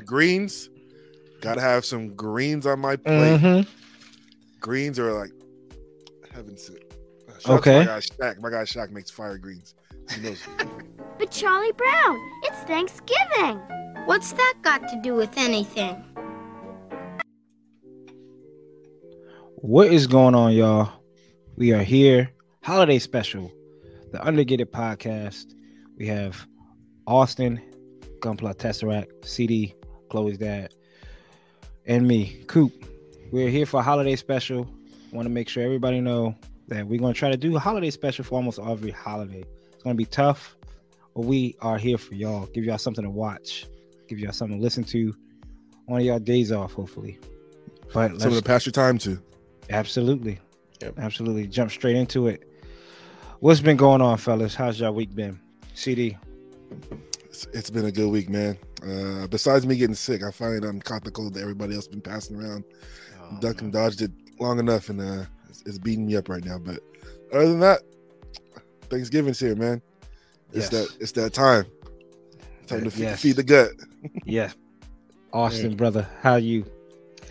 Greens. Gotta have some greens on my plate. Mm-hmm. Greens are like heaven sent. Okay. My guy Shaq makes fire greens. He knows. But Charlie Brown, it's Thanksgiving. What's that got to do with anything? What is going on, y'all? We are here. Holiday special. The Undergated Podcast. We have Austin, Gunpla, Tesseract, CD, Chloe's dad, and me, Coop. We're here for a holiday special. Want to make sure everybody know that we're going to try to do a holiday special for almost every holiday. It's going to be tough, but we are here for y'all. Give y'all something to watch. Give y'all something to listen to. One of y'all days off, hopefully. But something to pass your time to. Absolutely. Yep. Absolutely. Jump straight into it. What's been going on, fellas? How's y'all week been? CD. It's been a good week, man. Besides me getting sick, I finally done caught the cold that everybody else been passing around. Ducked and dodged it long enough, and it's beating me up right now. But other than that, Thanksgiving's here, man. It's that time. Time to feed the gut. Yeah. Austin, man. Brother, how you?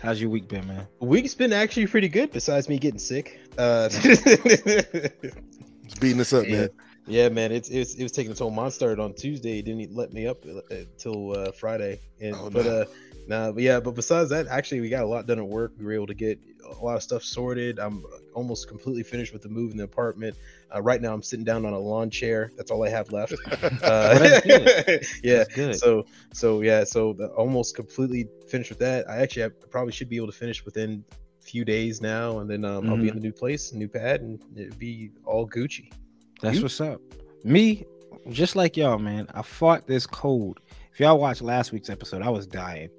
How's your week been, man? Week's been actually pretty good. Besides me getting sick, it's beating us up, man. Yeah, man, it was taking a toll. Mine started on Tuesday. It didn't let me up until Friday. But besides that, actually, we got a lot done at work. We were able to get a lot of stuff sorted. I'm almost completely finished with the move in the apartment. Right now, I'm sitting down on a lawn chair. That's all I have left. That's good. So almost completely finished with that. I probably should be able to finish within a few days now, and then I'll be in the new place, new pad, and it'd be all Gucci. That's what's up. Me, just like y'all, man, I fought this cold. If y'all watched last week's episode, I was dying.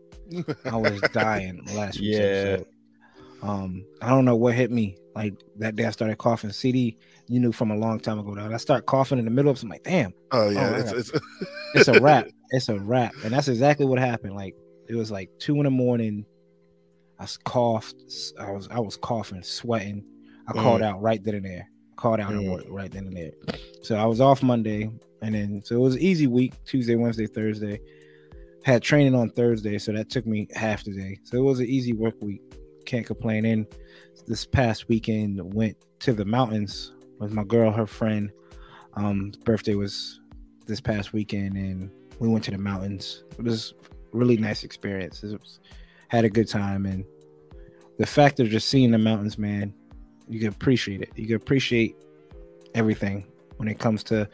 Last week's episode. I don't know what hit me. Like, that day I started coughing. CD, you knew from a long time ago that I start coughing in the middle of something. Like, damn. Oh, yeah. It's a wrap. It's a wrap. And that's exactly what happened. Like, it was like 2 a.m. I coughed. I was coughing, sweating. I called out right then and there. Right then and there. So I was off Monday, and then so it was an easy week. Tuesday, Wednesday, Thursday. Had training on Thursday, so that took me half the day. So it was an easy work week. Can't complain. And this past weekend went to the mountains with my girl, her friend. Birthday was this past weekend, and we went to the mountains. It was a really nice experience. Had a good time, and the fact of just seeing the mountains, man. You can appreciate it. You can appreciate everything when it comes to,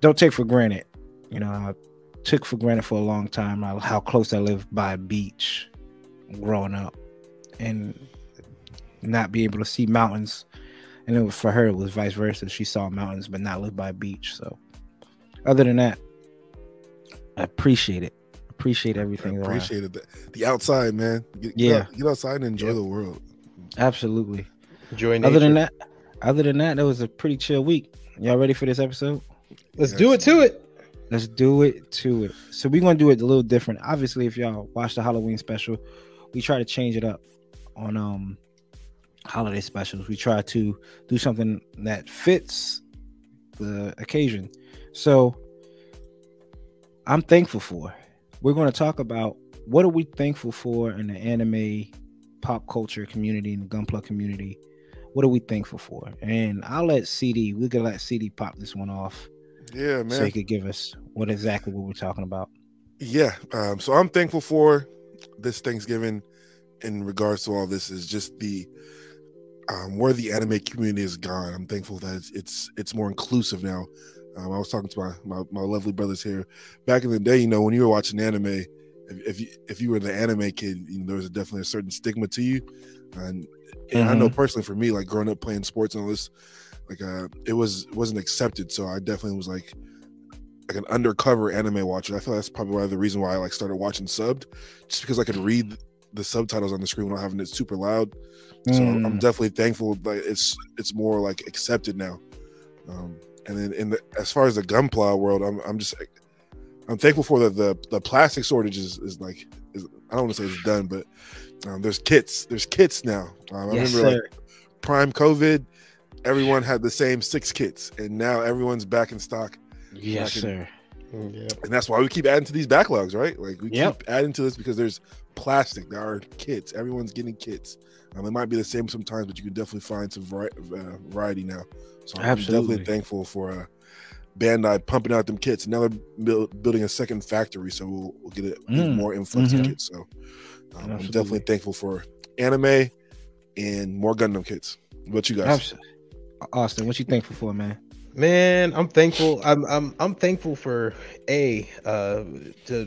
don't take for granted. You know, I took for granted for a long time how close I lived by a beach growing up and not be able to see mountains. And for her, it was vice versa. She saw mountains but not live by a beach. So other than that, I appreciate it. Appreciate everything. I appreciate it. The outside, man. Get outside and enjoy the world. Absolutely. Other than that, it was a pretty chill week. Y'all ready for this episode? Let's do it to it. So we're going to do it a little different. Obviously, if y'all watch the Halloween special, we try to change it up on holiday specials. We try to do something that fits the occasion. So I'm thankful for. We're going to talk about what are we thankful for in the anime pop culture community and the Gunpla community. What are we thankful for? And we could let CD pop this one off. Yeah, man. So he could give us what we're talking about. Yeah. So I'm thankful for this Thanksgiving in regards to all this is just the where the anime community has gone. I'm thankful that it's more inclusive now. I was talking to my lovely brothers here. Back in the day, you know, when you were watching anime, if you were the anime kid, you know, there was definitely a certain stigma to you, and I know personally for me, like growing up playing sports and all this, like it wasn't accepted. So I definitely was like an undercover anime watcher. I feel like that's probably why the reason why I like started watching subbed, just because I could read the subtitles on the screen without having it super loud. So I'm definitely thankful that it's more like accepted now. And then as far as the Gunpla world, I'm thankful for the plastic shortage is I don't want to say it's done, but there's kits now. I remember prime COVID, everyone had the same 6 kits, and now everyone's back in stock. Yes, sir. Yeah. And that's why we keep adding to these backlogs, right? Like we keep adding to this because there's plastic. There are kits. Everyone's getting kits. It might be the same sometimes, but you can definitely find some variety now. So I'm definitely thankful for Bandai pumping out them kits. Now they're building a second factory, so we'll get a more influx of kits. So I'm definitely thankful for anime and more Gundam kits. What you guys? Absolutely. Austin, what you thankful for, man? Man, I'm thankful. I'm thankful for to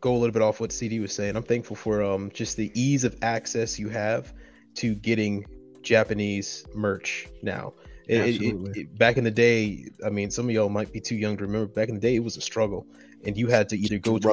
go a little bit off what CD was saying. I'm thankful for just the ease of access you have to getting Japanese merch now. It back in the day, I mean, some of y'all might be too young to remember. Back in the day, it was a struggle, and you had to either go to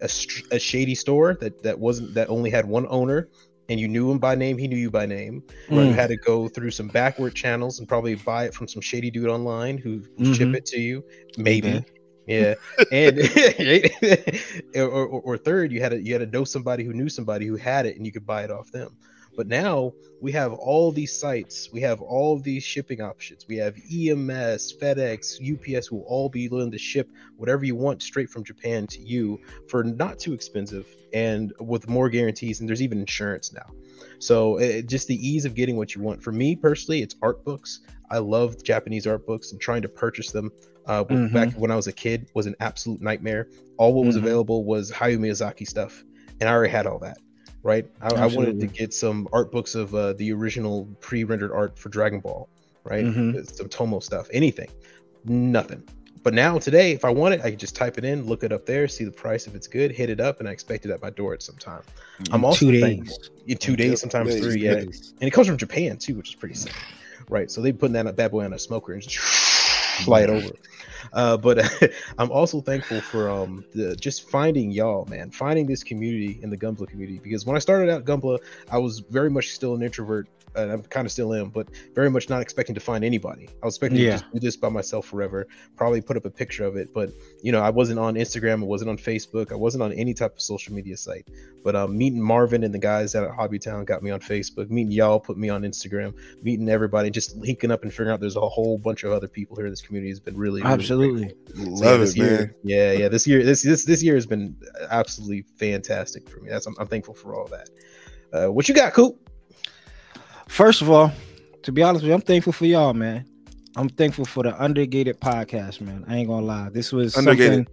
a shady store that only had one owner. And you knew him by name, he knew you by name. Right. You had to go through some backward channels and probably buy it from some shady dude online who ship it to you, maybe. Mm-hmm. Yeah, and or third, you had to know somebody who had it, and you could buy it off them. But now we have all these sites, we have all these shipping options. We have EMS, FedEx, UPS will all be willing to ship whatever you want straight from Japan to you for not too expensive and with more guarantees. And there's even insurance now. So just the ease of getting what you want. For me personally, it's art books. I love Japanese art books, and trying to purchase them back when I was a kid was an absolute nightmare. All what was available was Hayao Miyazaki stuff, and I already had all that. Right, I wanted to get some art books of the original pre-rendered art for Dragon Ball, right? Some Tomo stuff, anything, nothing. But now today, if I want it, I can just type it in, look it up there, see the price. If it's good, hit it up, and I expect it at my door at some time. I'm also thankful. In 2 days, sometimes 3, yeah. And it comes from Japan too, which is pretty sick, right? So they put that bad boy on a smoker and just fly it over. But I'm also thankful for just finding y'all, man, finding this community in the Gunpla community, because when I started out Gunpla, I was very much still an introvert, and I kind of still am, but very much not expecting to find anybody. I was expecting to just do this by myself forever, probably put up a picture of it, but you know, I wasn't on Instagram, I wasn't on Facebook, I wasn't on any type of social media site. But meeting Marvin and the guys out at Hobby Town got me on Facebook, meeting y'all put me on Instagram, meeting everybody, just linking up and figuring out there's a whole bunch of other people here in this community has been really absolutely love it, man. Yeah. This year has been absolutely fantastic for me. I'm thankful for all that. What you got, Coop? First of all, to be honest with you, I'm thankful for y'all, man. I'm thankful for the Undergated podcast, man. I ain't gonna lie. This was Undergated.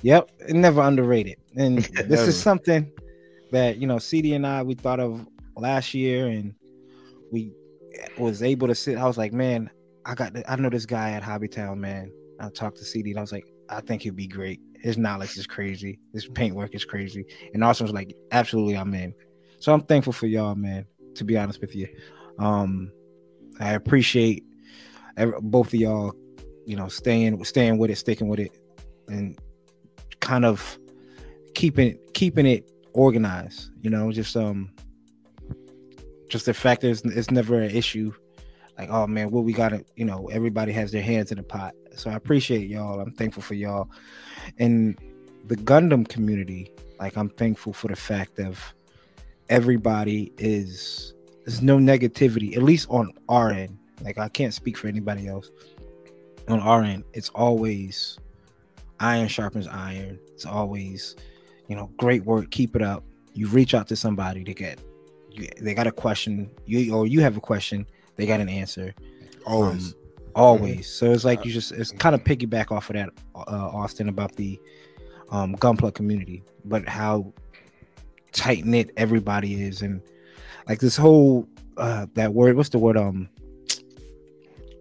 Yep, never underrated. And this is something that, you know, CD and I, we thought of last year, and we was able to sit. I was like, man, I know this guy at Hobby Town, man. I talked to CD and I was like, I think he'd be great. His knowledge is crazy. His paintwork is crazy. And Austin was like, absolutely, I'm in. So I'm thankful for y'all, man, to be honest with you. I appreciate both of y'all, you know, staying with it, sticking with it, and kind of keeping it organized, you know, just the fact that it's never an issue. Like, oh man, what we gotta, you know, everybody has their hands in the pot. So I appreciate y'all. I'm thankful for y'all. And the Gundam community, like, I'm thankful for the fact of everybody is, there's no negativity, at least on our end. Like, I can't speak for anybody else. On our end, it's always iron sharpens iron. It's always, you know, great work, keep it up. You reach out to somebody to get, they got a question, you have a question, they got an answer. Always. Mm-hmm. So it's like it's kind of piggyback off of that, Austin, about the Gunpla community, but how tight knit everybody is, and like this whole that word. What's the word?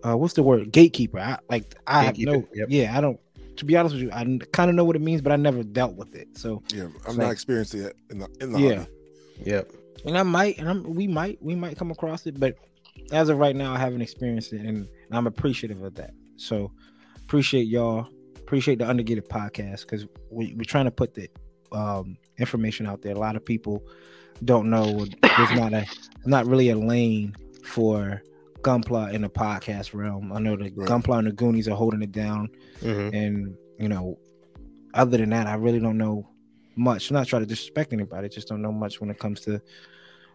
What's the word? Gatekeeper. I don't. To be honest with you, I kind of know what it means, but I never dealt with it. So yeah, I'm not experiencing it in the hobby. Yep. And we might come across it, but as of right now, I haven't experienced it, and I'm appreciative of that. So appreciate y'all. Appreciate the Undergated podcast, because we're trying to put the information out there. A lot of people don't know. There's not really a lane for Gunpla in the podcast realm. I know the Gunpla and the Goonies are holding it down, and you know, other than that, I really don't know much. I'm not trying to disrespect anybody. I just don't know much when it comes to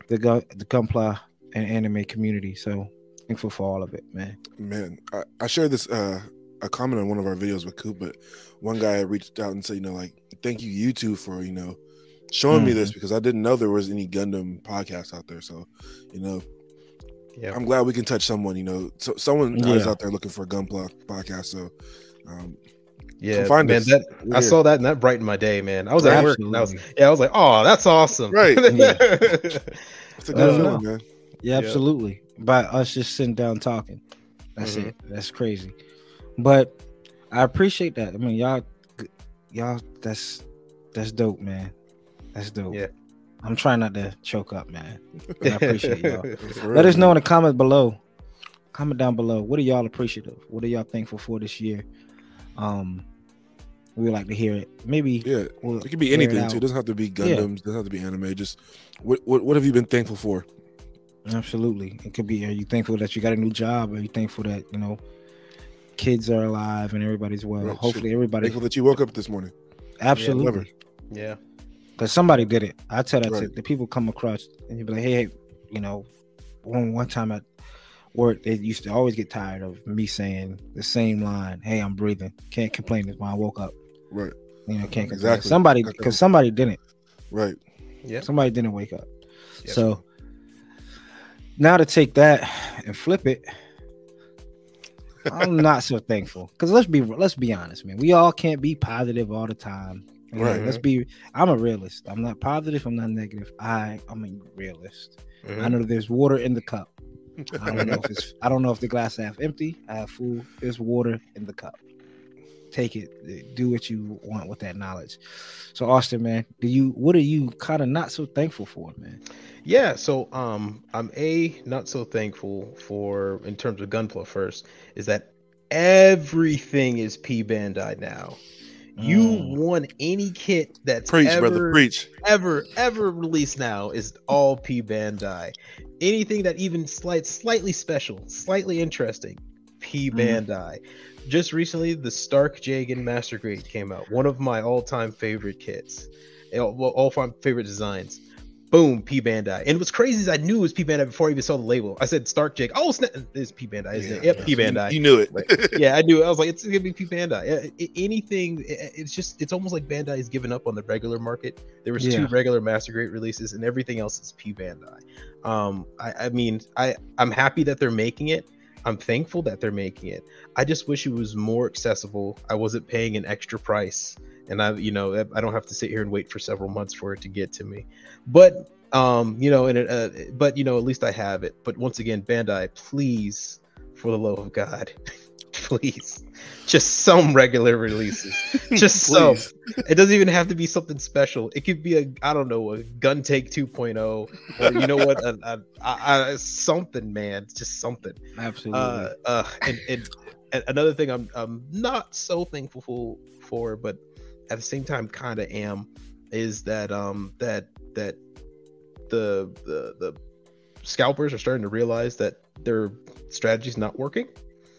the Gunpla and anime community. So thankful for all of it, man. I shared this I commented on one of our videos with Coop, but one guy reached out and said, you know, like, thank you, YouTube, for, you know, showing me this, because I didn't know there was any Gundam podcast out there. So, you know, I'm glad we can touch someone, you know, so someone is out there looking for a Gunpla podcast. So, man, that, I saw that and that brightened my day, man. I was at work and I was, I was like, oh, that's awesome. Right. It's a good feeling, man. Yeah, absolutely. By us just sitting down talking. That's it. That's crazy. But I appreciate that. I mean, y'all, that's dope, man. That's dope. Yeah. I'm trying not to choke up, man. I appreciate y'all. Let us know in the comment below. Comment down below. What are y'all appreciative? What are y'all thankful for this year? We would like to hear it. Maybe it could be anything too. It doesn't have to be Gundams. It doesn't have to be anime. Just what have you been thankful for? Absolutely. It could be, are you thankful that you got a new job? Are you thankful that, you know, kids are alive and everybody's well? Right. Hopefully everybody. Thankful that you woke up this morning. Absolutely. Yeah. Because somebody did it. I tell that to the people come across and you be like, hey, you know, one time at work, they used to always get tired of me saying the same line. Hey, I'm breathing. Can't complain if I woke up. Right. You know, can't complain. Exactly. Somebody, because somebody didn't. Right. Yeah. Somebody didn't wake up. Yep. So now to take that and flip it, I'm not so thankful. Because let's be honest, man. We all can't be positive all the time. You know, let's be. I'm a realist. I'm not positive. I'm not negative. I'm a realist. I know there's water in the cup. I don't know if the glass half empty, half full. There's water in the cup. Take it. Do what you want with that knowledge. So, Austin, man, what are you kind of not so thankful for, man? Yeah. So, I'm not so thankful for, in terms of Gunpla first, is that everything is P-Bandai now. You want any kit that's ever released now is all P-Bandai. Anything that even slightly special, slightly interesting, P-Bandai. Just recently, the Stark Jegan Master Grade came out. One of my all-time favorite kits. All-time favorite designs. Boom, P-Bandai. And what's crazy is I knew it was P-Bandai before I even saw the label. I said Stark Jegan. Oh, it's P-Bandai, isn't it? Yep, P-Bandai. You knew it. Like, yeah, I knew it. I was like, it's going to be P-Bandai. Anything, it's almost like Bandai has given up on the regular market. There was two regular Master Grade releases, and everything else is P-Bandai. I'm happy that they're making it. I'm thankful that they're making it. I just wish it was more accessible. I wasn't paying an extra price. And I don't have to sit here and wait for several months for it to get to me. But, at least I have it. But once again, Bandai, please, for the love of God, please, just some regular releases. Just some. It doesn't even have to be something special. It could be a Gun Take 2.0, or you know what, something, man, just something. Absolutely. And another thing I'm not so thankful for, but at the same time kind of am, is that that the scalpers are starting to realize that their strategy's not working.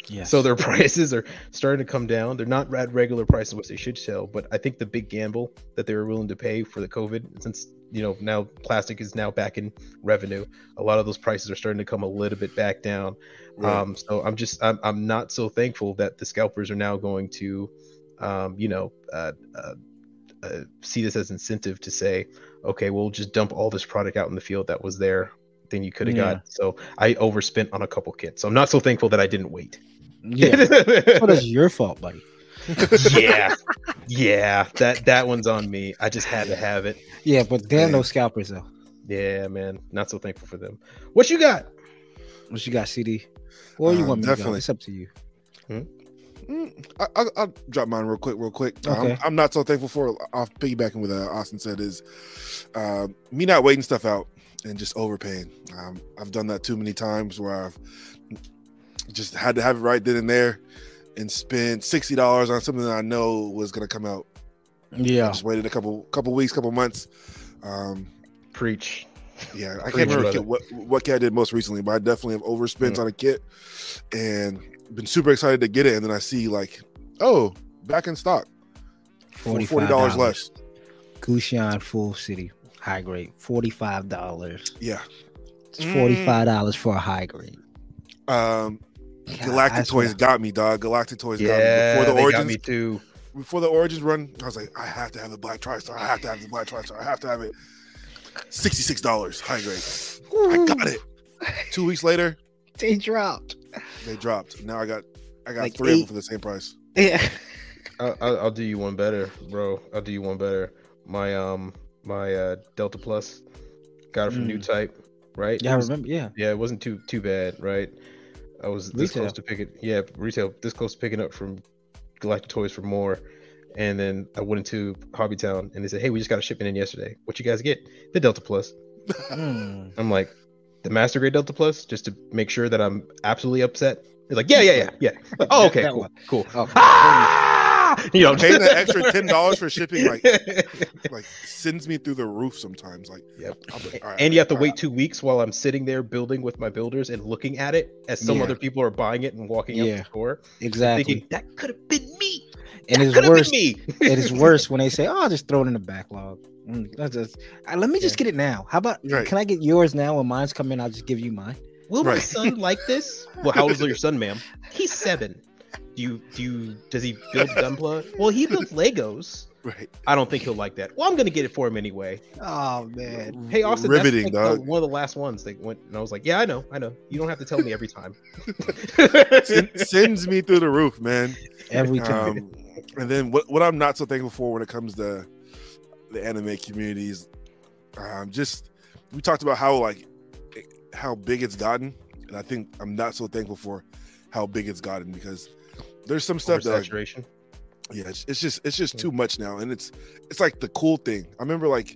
Yes. So their prices are starting to come down. They're not at regular prices what they should sell, but I think the big gamble that they were willing to pay for the COVID, since now plastic is now back in revenue, a lot of those prices are starting to come a little bit back down. Right. So I'm not so thankful that the scalpers are now going to see this as incentive to say, okay, we'll just dump all this product out in the field that was there, then you could have got. So I overspent on a couple kits. So I'm not so thankful that I didn't wait. Yeah, well, that's your fault, buddy. yeah, that one's on me. I just had to have it. Yeah, but there are no scalpers though. Yeah, man, not so thankful for them. What you got? What you got, CD? Or you want me to go? It's up to you. I'll drop mine real quick. Okay. I'm not so thankful for, off piggybacking with Austin said, is me not waiting stuff out and just overpaying. I've done that too many times where I've just had to have it right then and there and spend $60 on something that I know was going to come out. Yeah, I just waited a couple weeks, couple months. Preach. Yeah, I can't remember what kit I did most recently, but I definitely have overspent on a kit and been super excited to get it, and then I see like, oh, back in stock, $40 less. Gushan Full City High Grade, $45. Yeah, it's $45 for a High Grade. Galactic Toys got me, dog. Galactic Toys got me. Before the Origins, got me too. Before the Origins run, I was like, I have to have the Black Tri-Star. I have to have the Black Tri-Star. I have to have it. $66 high grade. I got it. 2 weeks later, they dropped. They dropped. Now I got like three of them for the same price. Yeah. I'll do you one better, bro. I'll do you one better. My my Delta Plus, got it from New Type, right? Yeah, I remember. Yeah. Yeah, it wasn't too bad, right? I was this close to picking. Yeah, retail. This close to picking up from Galactic Toys for more. And then I went into Hobby Town and they said, hey, we just got a shipment in yesterday. What you guys get? The Delta Plus. I'm like, the Master Grade Delta Plus, just to make sure that I'm absolutely upset. They're like, yeah. Like, oh, okay, cool. Okay. Ah! You know, paying the extra $10 for shipping, like sends me through the roof sometimes. Like, yep. Like, right, and you have to wait 2 weeks while I'm sitting there building with my builders and looking at it as some other people are buying it and walking out the door. Exactly. Thinking, that could have been me. And it's worse. It is worse when they say, "Oh, I'll just throw it in the backlog. Let me just get it now. How about can I get yours now? When mine's come in, I'll just give you mine. Will my son like this? Well, how old is your son, ma'am? He's 7. Does he build Gunpla? Well, he builds Legos. Right. I don't think he'll like that. Well, I'm gonna get it for him anyway. Oh man. Hey, Austin, riveting, that's like one of the last ones that went, and I was like, yeah, I know. You don't have to tell me every time. Sends me through the roof, man. Every time. And then what I'm not so thankful for when it comes to the anime communities, just we talked about how big it's gotten, and I think I'm not so thankful for how big it's gotten because there's some stuff that saturation. Yeah, it's just too much now, and it's like the cool thing. I remember like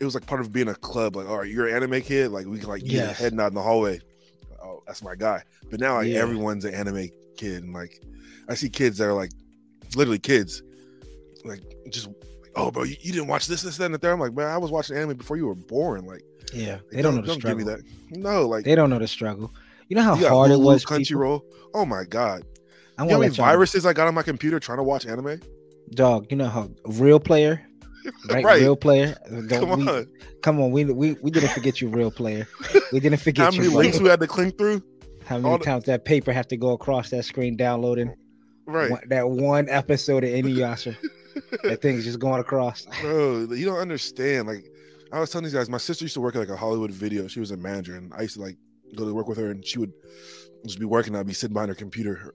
it was like part of being a club. Like, all right, you're an anime kid. Like we can like get a head nod in the hallway. Oh, that's my guy. But now like everyone's an anime kid, and like I see kids that are like literally kids, like just oh bro, you didn't watch this, that, and the third. I'm like, man, I was watching anime before you were born. Like, yeah, they don't know the struggle. Give me that. No, like they don't know the struggle. You know how hard it was. Crunchyroll. Oh my god. You know how many viruses I got on my computer trying to watch anime? Dog, you know how Real Player, right? Real Player. Come on. We didn't forget you, Real Player. We didn't forget you. How many links we had to click through? How many times that paper have to go across that screen downloading? Right. That one episode of Inuyasha. That thing's just going across. Bro, you don't understand. Like I was telling these guys, my sister used to work at like a Hollywood video. She was a manager, and I used to like go to work with her, and she would just be working. I'd be sitting behind her computer,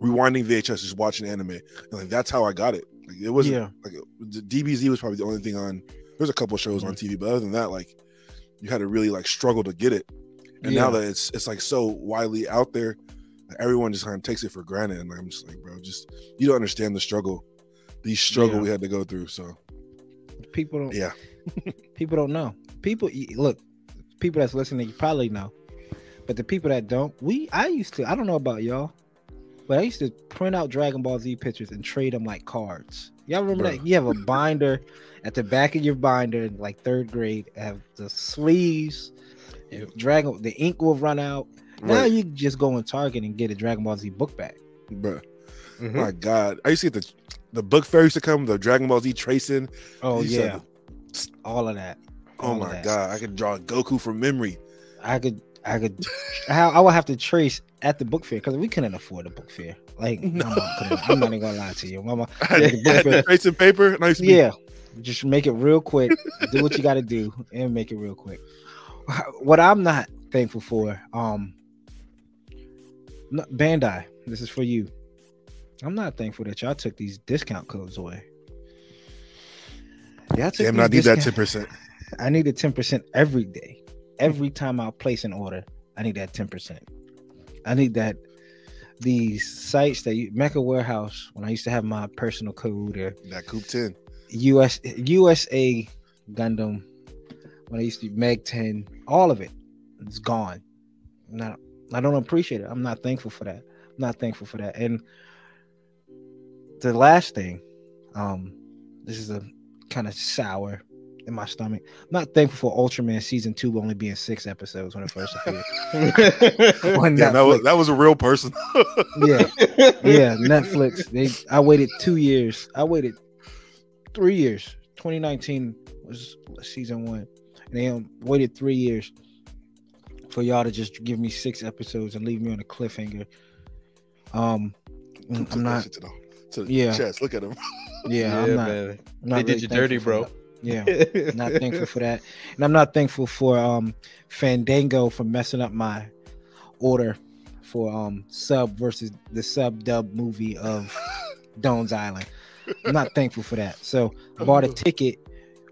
rewinding VHS, just watching anime, and like that's how I got it. Like it wasn't like the DBZ was probably the only thing on. There's a couple shows on TV, but other than that, like you had to really like struggle to get it. And now that it's like so widely out there, like, everyone just kind of takes it for granted. And like, I'm just like, bro, just you don't understand the struggle, we had to go through. So people don't. Yeah, people don't know. People look. People that's listening, you probably know, but the people that don't, I used to. I don't know about y'all. But I used to print out Dragon Ball Z pictures and trade them like cards. Y'all remember that? You have a binder at the back of your binder in like third grade. Have the sleeves, the ink will run out. Right. Now you can just go in Target and get a Dragon Ball Z book bag. Bruh. Mm-hmm. My God. I used to get the book fair used to come, the Dragon Ball Z tracing. Oh, yeah. All of that. All oh, my that. God. I could draw Goku from memory. I could. I would have to trace at the book fair because we couldn't afford the book fair. Like, no. I'm not even gonna lie to you, Mama. I had trace and paper. And I used to just make it real quick. Do what you got to do and make it real quick. What I'm not thankful for, Bandai. This is for you. I'm not thankful that y'all took these discount codes away. Y'all took I need that 10%. I need a 10% every day. Every time I place an order, I need that 10%. I need that these sites that Mecca Warehouse, when I used to have my personal code or that Coop 10. USA Gundam, when I used to Meg 10, all of it. It's gone. I don't appreciate it. I'm not thankful for that. And the last thing, this is a kind of sour in my stomach. I'm not thankful for Ultraman season 2 only being 6 episodes when it first appeared. That was a real person. yeah. Netflix. I waited 2 years. I waited 3 years. 2019 was season 1, and they waited 3 years for y'all to just give me 6 episodes and leave me on a cliffhanger. I'm not. To the chest. Look at him. Yeah, I'm not. Man. I'm not they really did you dirty, bro. That. Yeah, not thankful for that, and I'm not thankful for Fandango for messing up my order for sub versus the sub dub movie of Don's Island. I'm not thankful for that. So I bought a ticket.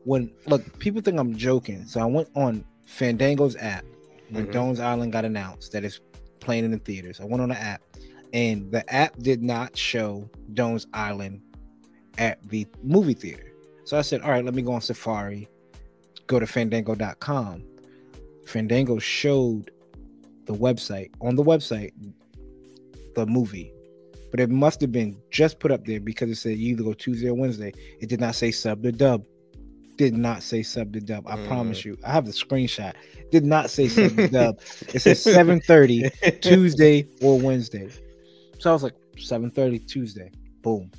When look, people think I'm joking. So I went on Fandango's app when Don's Island got announced that it's playing in the theaters. I went on the app, and the app did not show Don's Island at the movie theater. So I said, all right, let me go on Safari, go to Fandango.com. Fandango showed the website, on the website, the movie. But it must have been just put up there because it said you either go Tuesday or Wednesday. It did not say sub to dub. Did not say sub to dub. I promise you. I have the screenshot. Did not say sub to dub. It says 7:30 Tuesday or Wednesday. So I was like, 7:30 Tuesday. Boom.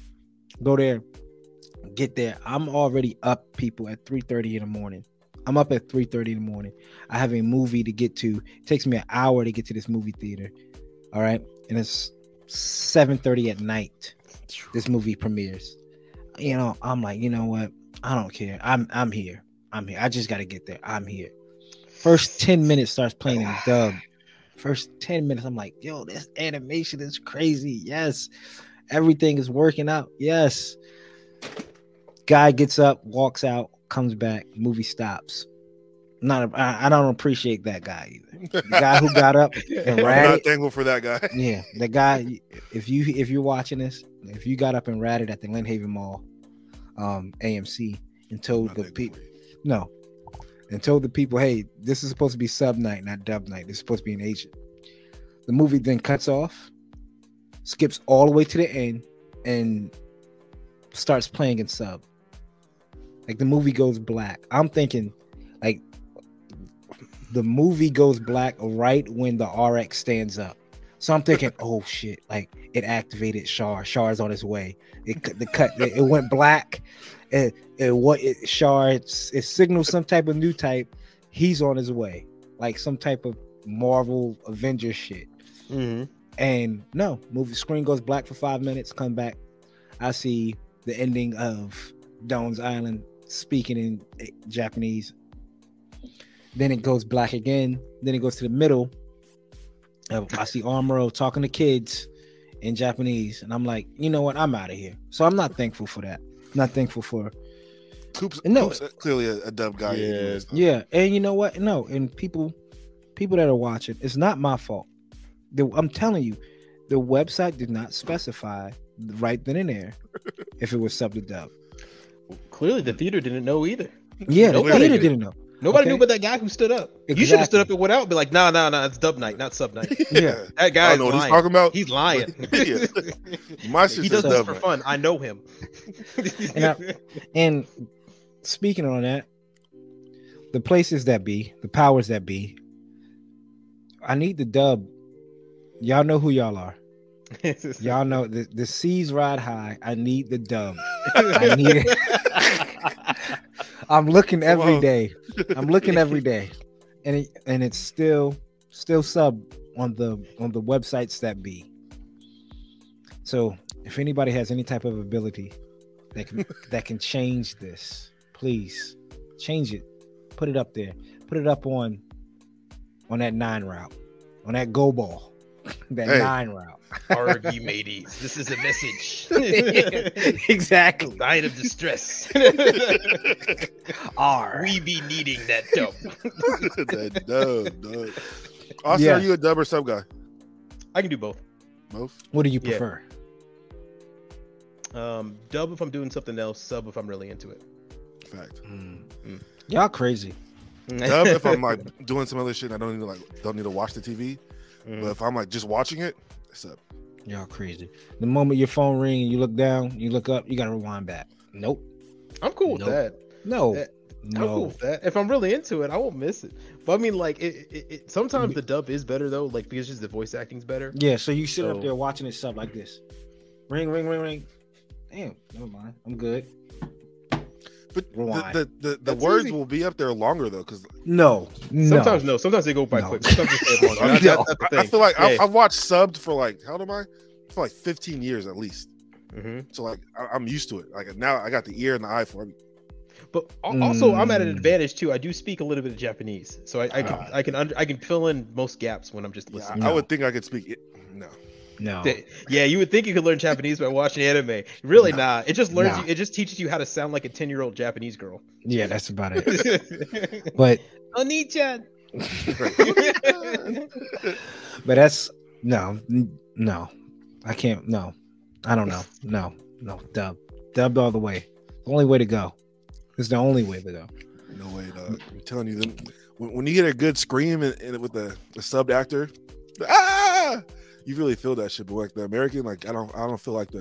Go there. Get there. I'm already up, people, at 3:30 in the morning. I'm up at 3:30 in the morning. I have a movie to get to. It takes me an hour to get to this movie theater. All right. And it's 7:30 at night. This movie premieres. You know, I'm like, you know what? I don't care. I'm here. I'm here. I just got to get there. I'm here. First 10 minutes starts playing in dub. First 10 minutes, I'm like, yo, this animation is crazy. Yes. Everything is working out. Yes. Guy gets up, walks out, comes back, movie stops. I don't appreciate that guy either. The guy who got up and ratted. I'm not thankful for that guy. Yeah, the guy, if you're watching this, if you got up and ratted at the Lynn Haven Mall, AMC, and told the people, hey, this is supposed to be sub night, not dub night. This is supposed to be an agent. The movie then cuts off, skips all the way to the end, and starts playing in sub. Like, the movie goes black. I'm thinking, like, the movie goes black right when the RX stands up. So I'm thinking, oh, shit. Like, it activated Char. Char's on his way. It went black. Char signals some type of new type. He's on his way. Like, some type of Marvel Avengers shit. And, no. Movie screen goes black for 5 minutes. Come back. I see the ending of Don's Island speaking in Japanese. Then it goes black again. Then it goes to the middle. I see Armoro talking to kids in Japanese. And I'm like, you know what? I'm out of here. So I'm not thankful for that. Not thankful for... Coop's clearly a dub guy. Yeah. Yeah. And you know what? No. And people that are watching, it's not my fault. I'm telling you, the website did not specify right then and there if it was sub to dub. Clearly the theater didn't know either. Yeah, the theater didn't know. Nobody knew but that guy who stood up. Exactly. You should have stood up and went out and be like, nah, it's dub night, not sub night. Yeah. That guy is lying. I don't know what he's talking about. He's lying. He does this for fun. I know him. and speaking on that, the places that be, the powers that be, I need the dub. Y'all know who y'all are. Y'all know the seas ride high. I need the dub. I need it. I'm looking every day. And it's still sub on the websites that be. So if anybody has any type of ability that can change this, please change it. Put it up there. Put it up on that 9 route, on that go ball. That 9 route. Argy mateys, this is a message. Exactly. Night of distress. We be needing that dub. That dub. Also, are you a dub or sub guy? I can do both. Both? What do you prefer? Dub if I'm doing something else, sub if I'm really into it. Fact. Y'all crazy. Dub if I'm like doing some other shit and I don't need to watch the TV. But if I'm like just watching it, it's up. Y'all crazy. The moment your phone ring and you look down, you look up, you gotta rewind back. Nope. I'm cool with that. No. I'm cool with that. If I'm really into it, I won't miss it. But I mean, like, it sometimes the dub is better though, like because just the voice acting's better. Yeah. So you sit up there watching it stuff like this. Ring, ring, ring, ring. Damn. Never mind. I'm good. But the words easy. Will be up there longer though, because sometimes sometimes they go by quick. I feel like I've watched subbed for like for like 15 years at least. Mm-hmm. So like I'm used to it. Like now I got the ear and the eye for it. But also I'm at an advantage too. I do speak a little bit of Japanese, so I can fill in most gaps when I'm just listening. I would think I could speak it. No. Yeah, you would think you could learn Japanese by watching anime. Really, nah. It just learns. It just teaches you how to sound like a 10-year-old Japanese girl. Yeah, that's about it. But Oni-chan. But that's no. I can't. No, I don't know. No. Dubbed all the way. The only way to go. It's the only way to go. No way, dog. I'm telling you, when you get a good scream and with the subbed actor, you really feel that shit. But like the American, like I don't feel like I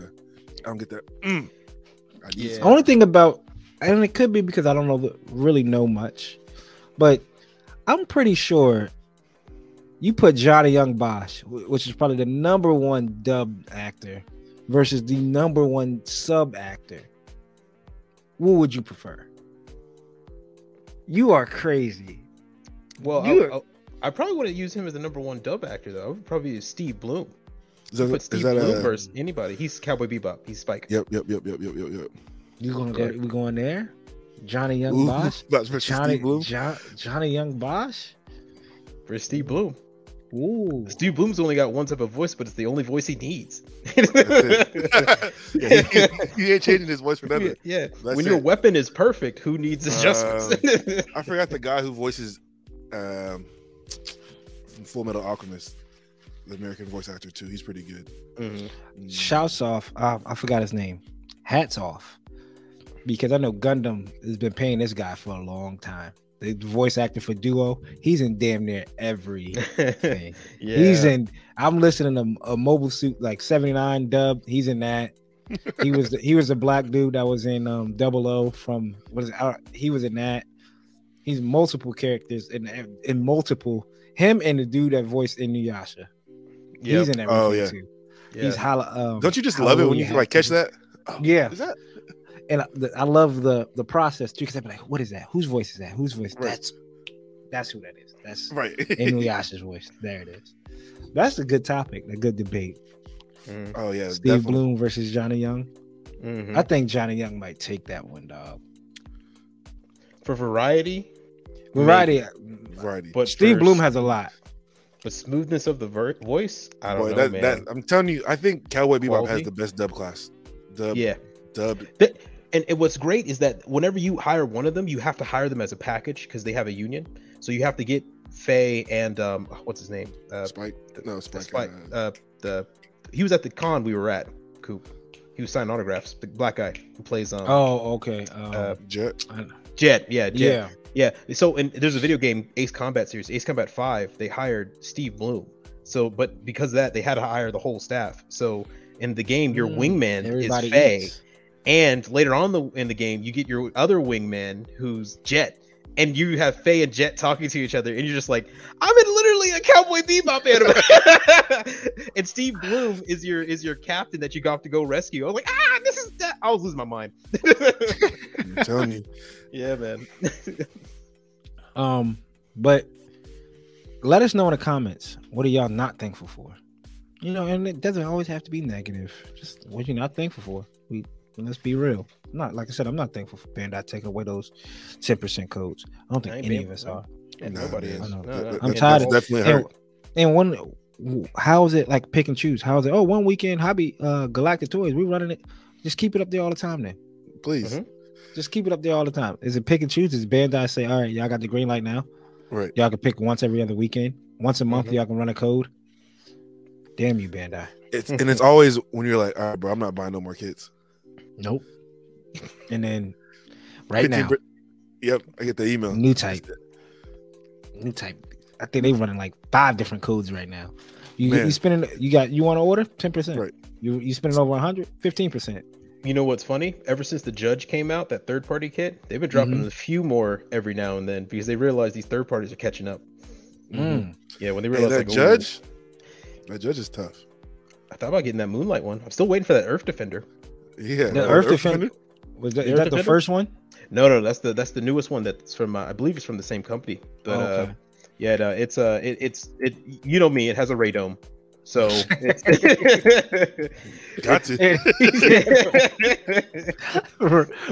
don't get that. The only thing about, and it could be because I don't really know much, but I'm pretty sure you put Johnny Young Bosch, which is probably the number one dubbed actor, versus the number one sub actor. What would you prefer? You are crazy. Well, I probably wouldn't use him as the number one dub actor though. I would probably use Steve Blum. Put Steve Blum versus anybody. He's Cowboy Bebop. He's Spike. Yep. You gonna go? We going there? Johnny Young Bosch. Johnny Young Bosch for Steve Blum. Ooh. Steve Blum's only got one type of voice, but it's the only voice he needs. He ain't changing his voice for nothing. Yeah. Your weapon is perfect, who needs adjustments? I forgot the guy who voices from Full Metal Alchemist, the American voice actor too. He's pretty good. Mm-hmm. Shouts off. I forgot his name. Hats off, because I know Gundam has been paying this guy for a long time. The voice actor for Duo, he's in damn near everything. He's in. I'm listening to a Mobile Suit like 79 dub. He's in that. He was a black dude that was in 00 from what is it? He was in that. He's multiple characters in multiple. Him and the dude that voiced Inuyasha. Yep. He's in everything too. Yeah. He's holla. Don't you just love it when you can like catch that? Oh, yeah. Is that? And I love the process too, because I'm like, what is that? Whose voice is that? Whose voice? Right. That's who that is. That's right. Inuyasha's voice. There it is. That's a good topic. A good debate. Mm. Oh yeah. Steve Blum versus Johnny Young. Mm-hmm. I think Johnny Young might take that one, dog. For variety. But Steve Blum has a lot. The smoothness of the voice. I don't know, man. I'm telling you, I think Cowboy Bebop has the best dub class. And what's great is that whenever you hire one of them, you have to hire them as a package because they have a union. So you have to get Faye and what's his name? Spike. He was at the con we were at. Coop. He was signing autographs. The black guy who plays on. Oh, okay. Jet. Jet. So there's a video game, Ace Combat series, Ace Combat 5. They hired Steve Blum. So, but because of that, they had to hire the whole staff. So in the game, your wingman is Faye. And later on in the game, you get your other wingman, who's Jet, and you have Faye and Jet talking to each other, and you're just like, I'm in literally a Cowboy Bebop anime. And Steve Blum is your captain that you got to go rescue. I was like, this is that. I was losing my mind. I'm telling you, yeah, man. But let us know in the comments, what are y'all not thankful for? You know, and it doesn't always have to be negative. Just what you're not thankful for. Let's be real. I'm not thankful for Bandai taking away those 10% codes. I don't think any of us are. Yeah, nobody is. I'm tired of definitely hurt. And one, how is it like pick and choose? How is it? Oh, one weekend Hobby Galactic Toys. We're running it. Just keep it up there all the time, then. Please. Mm-hmm. Just keep it up there all the time. Is it pick and choose? Does Bandai say, all right, y'all got the green light now? Right. Y'all can pick once every other weekend. Once a month, y'all can run a code. Damn you, Bandai. It's always when you're like, all right, bro, I'm not buying no more kits. Nope. And then right now, yep, I get the email. New type. I think they're running like 5 different codes right now. You spending? You want to order 10%? Right. You spending over 100? 15%. You know what's funny? Ever since the Judge came out, that third party kit, they've been dropping a few more every now and then because they realize these third parties are catching up. Mm. Yeah, when they realize that Judge. That Judge is tough. I thought about getting that Moonlight one. I'm still waiting for that Earth Defender. Yeah, the Earth Defender. Is that the first one? No, that's the newest one. That's from I believe it's from the same company. But it's you know me, it has a radome. So gotcha.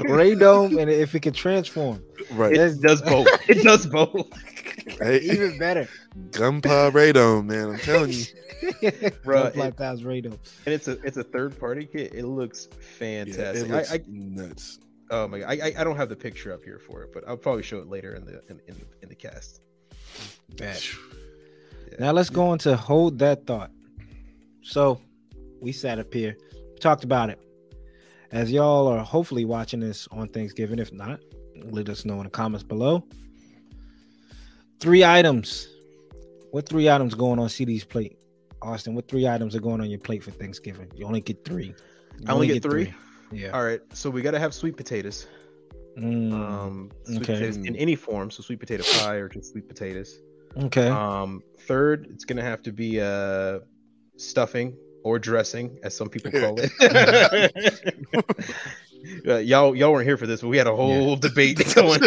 Radome, and if it can transform, right? It does both. It does both. Hey, even better. Gunpla radome, man. I'm telling you, bro. Gunpla radome, and it's a third party kit. It looks fantastic. Yeah, it looks nuts. Oh my god, I don't have the picture up here for it, but I'll probably show it later in the cast. Yeah. Now let's go on to Hold That Thought. So we sat up here, talked about it. As y'all are hopefully watching this on Thanksgiving, if not, let us know in the comments below. 3 items. What 3 items going on CD's plate? Austin, what 3 items are going on your plate for Thanksgiving? You only get 3. I only get 3? Yeah. All right. So we got to have sweet potatoes. Potatoes in any form. So sweet potato pie or just sweet potatoes. Okay. Third, it's gonna have to be stuffing or dressing, as some people call it. Y'all weren't here for this, but we had a whole debate going.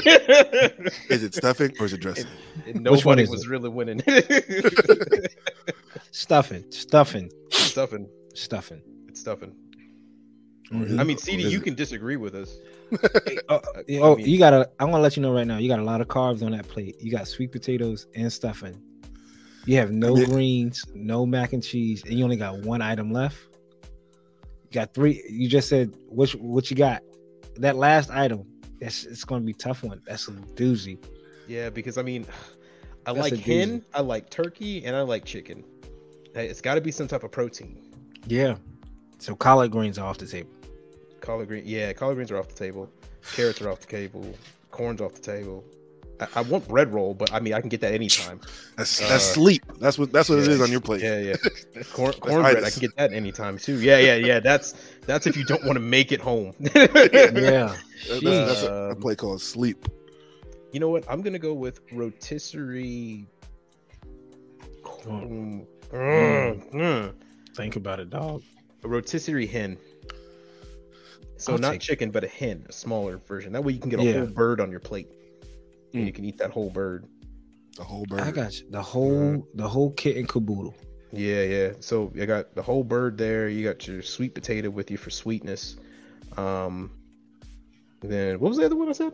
Is it stuffing or is it dressing? And nobody was really winning. Stuffing. It's stuffing. Mm-hmm. I mean, CD, you can disagree with us. I'm gonna let you know right now. You got a lot of carbs on that plate. You got sweet potatoes and stuffing. You have no greens, no mac and cheese, and you only got 1 item left. You got 3. You just said what you got. That last item, it's gonna be a tough one. That's a doozy. Yeah, because I mean, I like hen, I like turkey, and I like chicken. It's got to be some type of protein. Yeah. So collard greens are off the table. Collard greens are off the table. Carrots are off the table. Corn's off the table. I want bread roll, but I mean I can get that anytime. That's sleep. That's what it is on your plate. Yeah. Cornbread, I can get that anytime too. Yeah. That's if you don't want to make it home. Yeah. That's a play called sleep. You know what? I'm gonna go with rotisserie corn. Think about it, dog. A rotisserie hen. So not chicken, but a hen, a smaller version. That way you can get a whole bird on your plate, and you can eat that whole bird. The whole bird. I got you. The whole kit and caboodle. Yeah. So I got the whole bird there. You got your sweet potato with you for sweetness. Then what was the other one I said?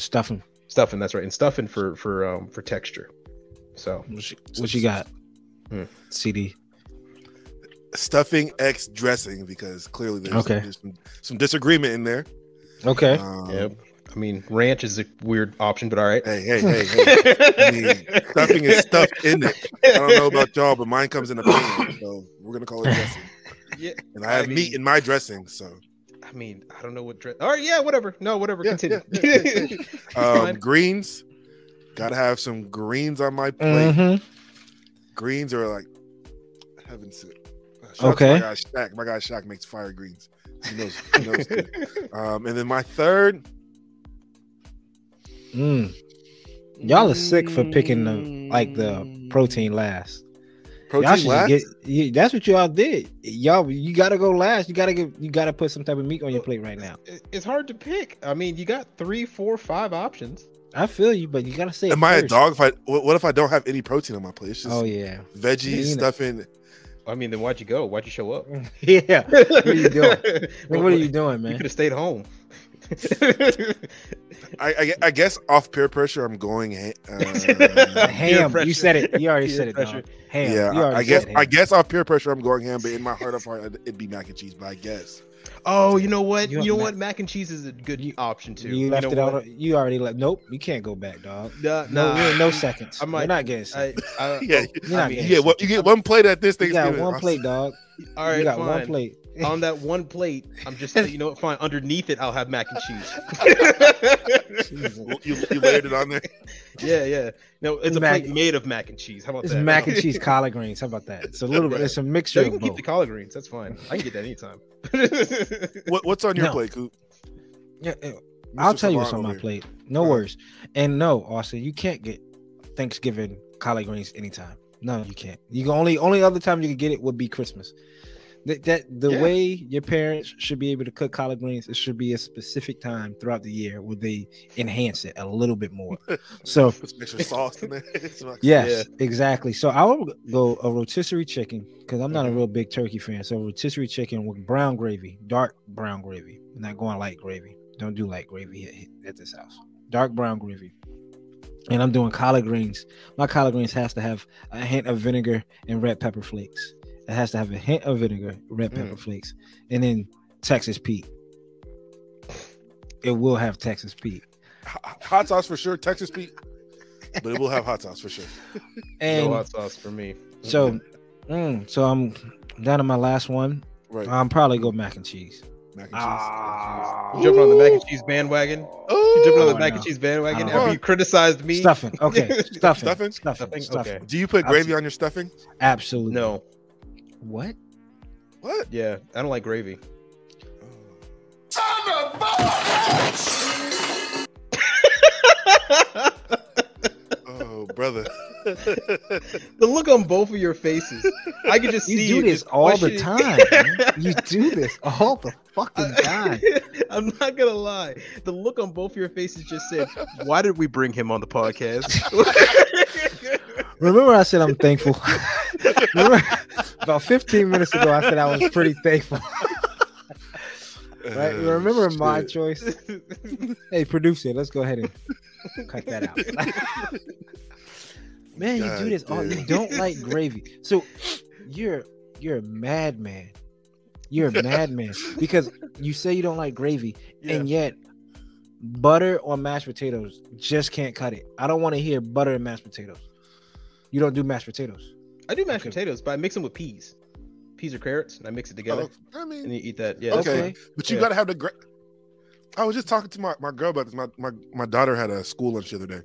Stuffing. Stuffing. That's right. And stuffing for texture. So what you got? CD. Stuffing x dressing, because clearly there's some disagreement in there. Okay. I mean, ranch is a weird option, but all right. Hey. I mean, stuffing is stuffed in it. I don't know about y'all, but mine comes in a pan, so we're gonna call it dressing. Yeah. And I have meat in my dressing, so. I mean, I don't know what dress. All right, yeah, whatever. No, whatever. Continue. Yeah. Greens. Gotta have some greens on my plate. Mm-hmm. Greens are like heaven sent. Okay. My guy Shaq makes fire greens. He knows and then my third. Y'all are sick for picking the protein last. Protein last? That's what y'all did. Y'all, you gotta go last. You gotta put some type of meat on your plate right now. It's hard to pick. I mean, you got 3, 4, 5 options. I feel you, but you gotta say. Am I a dog? What if I don't have any protein on my plate? It's just veggies, stuffing. I mean, then why'd you go? Why'd you show up? Yeah. What are you doing? What are you doing, man? You could have stayed home. I guess off peer pressure, I'm going ham. You said it. You already said it. Dog. Ham. Yeah. I guess off peer pressure, I'm going ham. But in my heart of heart, it'd be mac and cheese. But I guess. Oh, you know what? You know what? Mac and cheese is a good option too. You left it out. You already left. Nope. You can't go back, dog. No seconds. We're not getting seconds. You get one plate at this thing. You got one plate, dog. All right, you got one plate. On that one plate, I'm just fine. Underneath it, I'll have mac and cheese. you layered it on there. Yeah. No, it's a plate made of mac and cheese. How about that? Mac and cheese, collard greens. How about that? It's a little bit. It's a mixture. You can keep the collard greens. That's fine. I can get that anytime. What's on your plate, Coop? Yeah, I'll tell you what's on my plate. No worries. And no, Austin, you can't get Thanksgiving collard greens anytime. No, you can't. You can only other time you can get it would be Christmas. way your parents should be able to cook collard greens, it should be a specific time throughout the year where they enhance it a little bit more. So sauce in it. Exactly. So I would go a rotisserie chicken, because I'm not a real big turkey fan. So rotisserie chicken with brown gravy, dark brown gravy. I'm not going light gravy. Don't do light gravy at this house. Dark brown gravy. And I'm doing collard greens. My collard greens has to have a hint of vinegar and red pepper flakes. It has to have a hint of vinegar, red pepper flakes, and then Texas Pete. It will have Texas Pete. Hot sauce for sure, Texas Pete. But it will have hot sauce for sure. And no hot sauce for me. So, so I'm down to my last one. Right. I'm probably go mac and cheese. Mac and cheese. You jumping on the mac and cheese bandwagon? You jumping on the mac and cheese bandwagon after you criticized me? Stuffing. Okay. Stuffing. Okay. Do you put gravy on your stuffing? Absolutely. No. What? Yeah, I don't like gravy. Oh, brother. The look on both of your faces. I could just see you. You do this all the time. You do this all the fucking time. I'm not going to lie. The look on both of your faces just said, why did we bring him on the podcast? Remember I said I'm thankful? Remember, about 15 minutes ago, I said I was pretty thankful. Right? Remember my choice? Hey, producer, let's go ahead and cut that out. Man, God, you do this all. You don't like gravy. So you're a madman. You're a madman because you say you don't like gravy, and yet butter or mashed potatoes just can't cut it. I don't want to hear butter and mashed potatoes. You don't do mashed potatoes. I do mashed potatoes, but I mix them with peas or carrots, and I mix it together. Oh, I mean, and you eat that. Yeah, okay. But you gotta have the. I was just talking to my girl about this. My daughter had a school lunch the other day,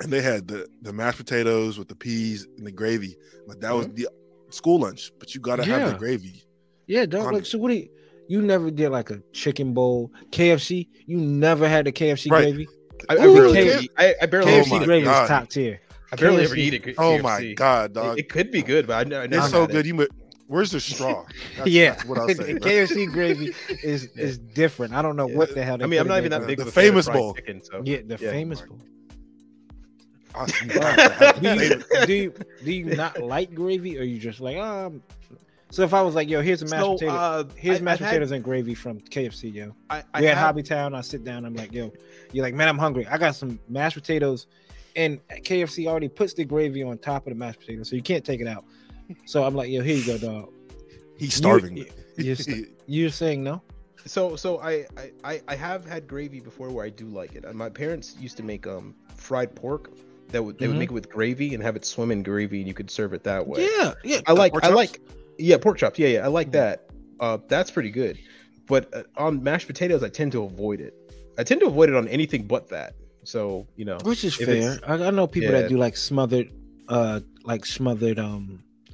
and they had the mashed potatoes with the peas and the gravy. Like that was the school lunch, but you gotta have the gravy. Yeah, dog. Like, so what do you never did like a chicken bowl, KFC? You never had the KFC gravy. I barely. KFC gravy is top tier. I barely ever eat it. Oh my God, dog! It could be good, but I never. It's so good. Where's the straw? That's, that's what I'll say. KFC gravy is different. I don't know what the hell. They I mean, I'm not even that big. The famous bowl. Chicken, so. Yeah, the famous bowl. Awesome. Do you not like gravy, or you just like So if I was like, yo, here's a mashed potatoes, here's mashed potatoes and gravy from KFC, yo. We're at Hobby Town. I sit down. I'm like, yo, you're like, man, I'm hungry. I got some mashed potatoes. And KFC already puts the gravy on top of the mashed potato, so you can't take it out. So I'm like, yo, here you go, dog. He's starving. You're saying no? So I have had gravy before where I do like it. My parents used to make fried pork. They would make it with gravy and have it swim in gravy, and you could serve it that way. Yeah. I like pork chops. Yeah. I like that. That's pretty good. But on mashed potatoes, I tend to avoid it. I tend to avoid it on anything but that. So you know, which is fair. I know people that do like smothered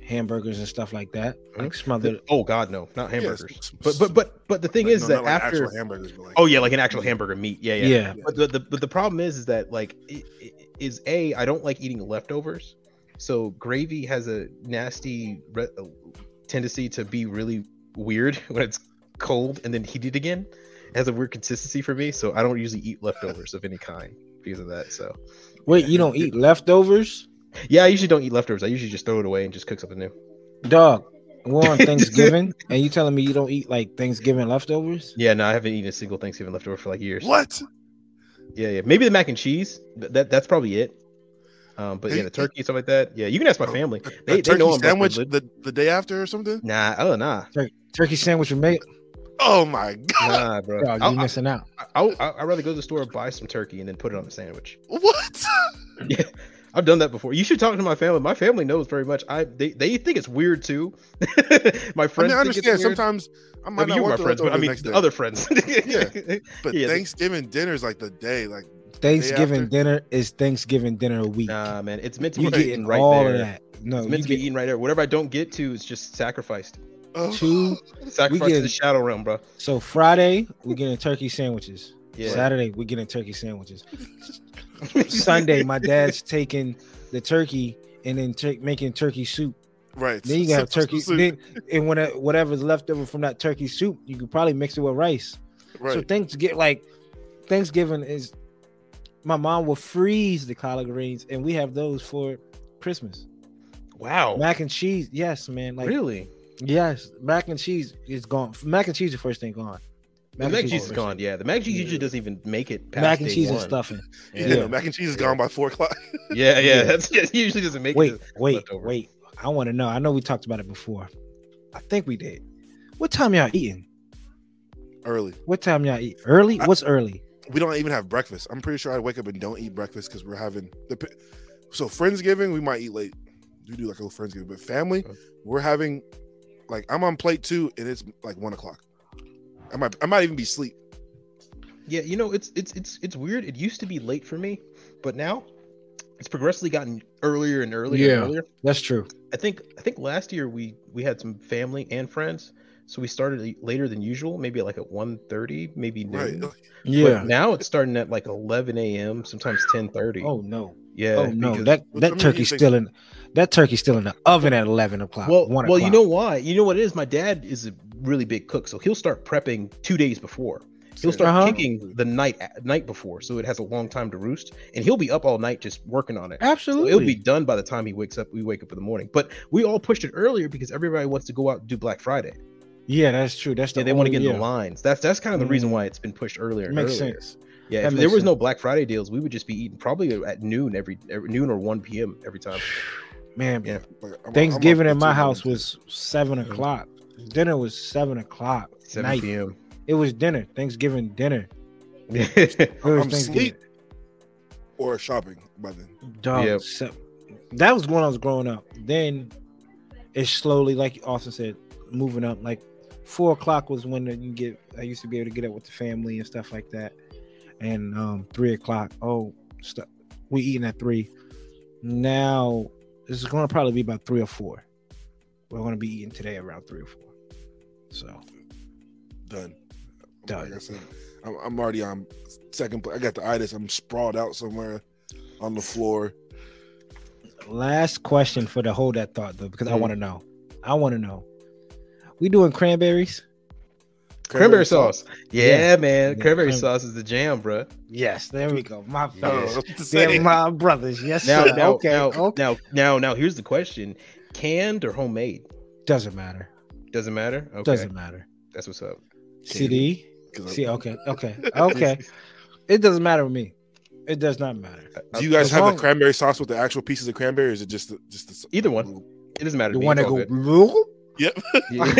hamburgers and stuff like that. Like smothered. Oh God, no, not hamburgers. Yeah, but the thing is that after hamburgers, like an actual hamburger meat. Yeah. But the problem is that like I don't like eating leftovers. So gravy has a nasty tendency to be really weird when it's cold and then heated again. It has a weird consistency for me, so I don't usually eat leftovers of any kind because of that. So, wait, you don't eat leftovers? Yeah, I usually don't eat leftovers. I usually just throw it away and just cook something new. Dog, we're on Thanksgiving, and you telling me you don't eat like Thanksgiving leftovers? Yeah, no, I haven't eaten a single Thanksgiving leftover for like years. What? Yeah, maybe the mac and cheese. That's probably it. But the turkey and stuff like that. Yeah, you can ask my family. They know I'm sandwich the day after or something. Nah. Turkey sandwich with mayo. Oh my God, nah, bro. Yo, you're missing out. I'd rather go to the store and buy some turkey and then put it on a sandwich. What? Yeah, I've done that before. You should talk to my family. My family knows very much. They think it's weird too. My friends. I understand. Sometimes I might not work my friends, but I mean other friends. Yeah, but Thanksgiving dinner is like the day. Like Thanksgiving dinner is Thanksgiving dinner week. Nah, man, it's meant to be eaten right there. No, it's meant to be eaten right there. Whatever I don't get to is just sacrificed. Two sacrifice to the shadow realm, bro. So Friday we're getting turkey sandwiches. Yeah. Saturday we're getting turkey sandwiches. Sunday my dad's taking the turkey and then making turkey soup Right. Then you can have turkey. Then, and when whatever's left over from that turkey soup, you could probably mix it with rice. Right. So things get like Thanksgiving is. My mom will freeze the collard greens, and we have those for Christmas. Wow. Mac and cheese, yes, man. Like, really? Yes, mac and cheese is gone. Mac and cheese, the first thing gone. Mac and cheese is gone. Yeah, the mac and cheese usually doesn't even make it past mac and cheese and stuffing. Yeah. Yeah, mac and cheese is gone by 4 o'clock. yeah, that's it usually doesn't make it. Wait. I want to know. I know we talked about it before. I think we did. What time y'all eating? Early. What time y'all eat? Early? What's early? We don't even have breakfast. I'm pretty sure I wake up and don't eat breakfast because we're having so Friendsgiving. We might eat late. We do like a little Friendsgiving, but family, we're having like I'm on plate 2, and it's like 1 o'clock. I might even be asleep. Yeah, you know it's weird. It used to be late for me, but now it's progressively gotten earlier and earlier. Yeah, and earlier. That's true. I think last year we had some family and friends. So we started later than usual, maybe like at 1:30, maybe noon. Right. Yeah. But now it's starting at like 11 a.m., sometimes 10:30. Oh no. Yeah. Oh no. That turkey's still in the oven at 11 o'clock. Well, you know why? You know what it is? My dad is a really big cook, so he'll start prepping 2 days before. He'll start kicking the night before, so it has a long time to roost, and he'll be up all night just working on it. Absolutely, so it'll be done by the time he wakes up. We wake up in the morning, but we all pushed it earlier because everybody wants to go out and do Black Friday. Yeah, that's true. That's they want to get in the lines. That's kind of the reason why it's been pushed earlier. Makes sense. Yeah, if there was no Black Friday deals, we would just be eating probably at noon every noon or 1 p.m. every time. Man, yeah. Thanksgiving in my house was 7 o'clock. Dinner was 7 o'clock. 7 p.m. It was dinner. Thanksgiving dinner. I'm asleep or shopping by then. Dog. Yep. That was when I was growing up. Then it's slowly, like Austin said, moving up. Like 4 o'clock was when I used to be able to get up with the family and stuff like that. And 3 o'clock. We eating at 3. Now this is going to probably be about 3 or 4. We're going to be eating today around 3 or 4. So done. Like I said, I'm already on second place. I got the itis. I'm sprawled out somewhere on the floor. Last question for the hold that thought though, because I want to know. We doing cranberries? Cranberry sauce. Yeah, man. Yeah, cranberry sauce is the jam, bro. Yes, there we go. My fellas. They're my brothers. Yes, now, sir. Now, here's the question. Canned or homemade? Doesn't matter. Doesn't matter? Okay. Doesn't matter. That's what's up. CD? See, okay. It doesn't matter with me. It does not matter. Do you guys have the cranberry sauce with the actual pieces of cranberry, or is it just the either one? It doesn't matter. You want to go... Yep. Fall right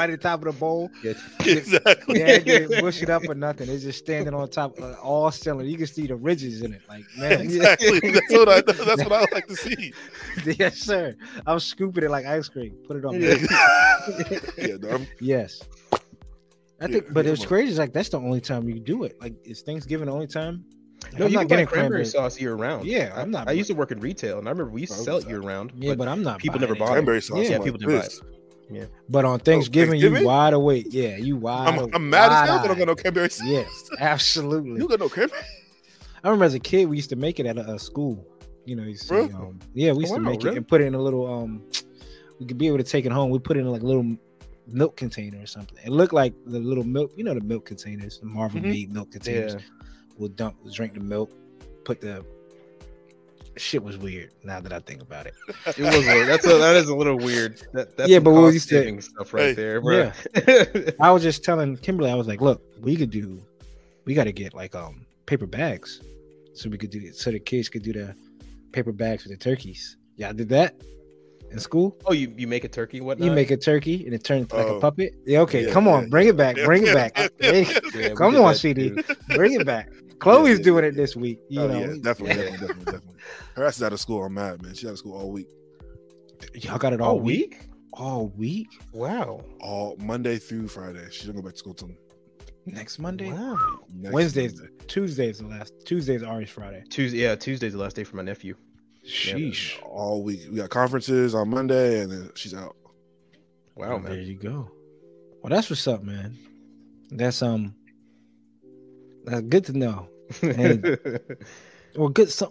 at the top of the bowl. Exactly. Yeah, didn't push it up or nothing. It's just standing on top, all cylinder. You can see the ridges in it. Like, man, exactly. That's what I like to see. Yes, sir. I'm scooping it like ice cream. Put it on. Yes. I think, but it's crazy. It's like that's the only time you do it. Like, is Thanksgiving the only time? Like, no, I'm you not can getting buy cranberry sauce year round. Yeah, I'm not. I used to work in retail, and I remember we used to sell it year round. Yeah, but I'm not. People never bought cranberry sauce. Yeah, people never buy it. Yeah, but on Thanksgiving, you wide awake. Yeah, you wide. I'm mad as hell that I don't got no cranberry sauce. Yes, absolutely. You got no cranberry. I remember as a kid, we used to make it at a school. You know, you see, we used to make it and put it in a little. We could be able to take it home. We put it in like a little milk container or something. It looked like the little milk. You know, the milk containers, the Marvel made milk containers. Yeah. We'll drink the milk, put the shit was weird. Now that I think about it, it was weird. That is a little weird. That's yeah, but we used to stuff right there, bro. Yeah. I was just telling Kimberly, I was like, look, we got to get like paper bags, so we could do it, so the kids could do the paper bags with the turkeys. Yeah, I did that in school. Oh, you make a turkey, whatnot? You make a turkey and it turns like a puppet. Yeah, okay, yeah, come on, bring it back, bring it back. Yeah, come on, CD, bring it back. Chloe's doing it this week. You know, definitely. Her ass is out of school. I'm mad, man. She's out of school all week. Y'all got it all week? All week? Wow. All Monday through Friday. She doesn't go back to school till next Monday. Wow. Tuesday's already Friday. Tuesday's the last day for my nephew. Sheesh. Yeah, all week. We got conferences on Monday, and then she's out. Wow, man. There you go. Well, that's what's up, man. That's good to know. Hey,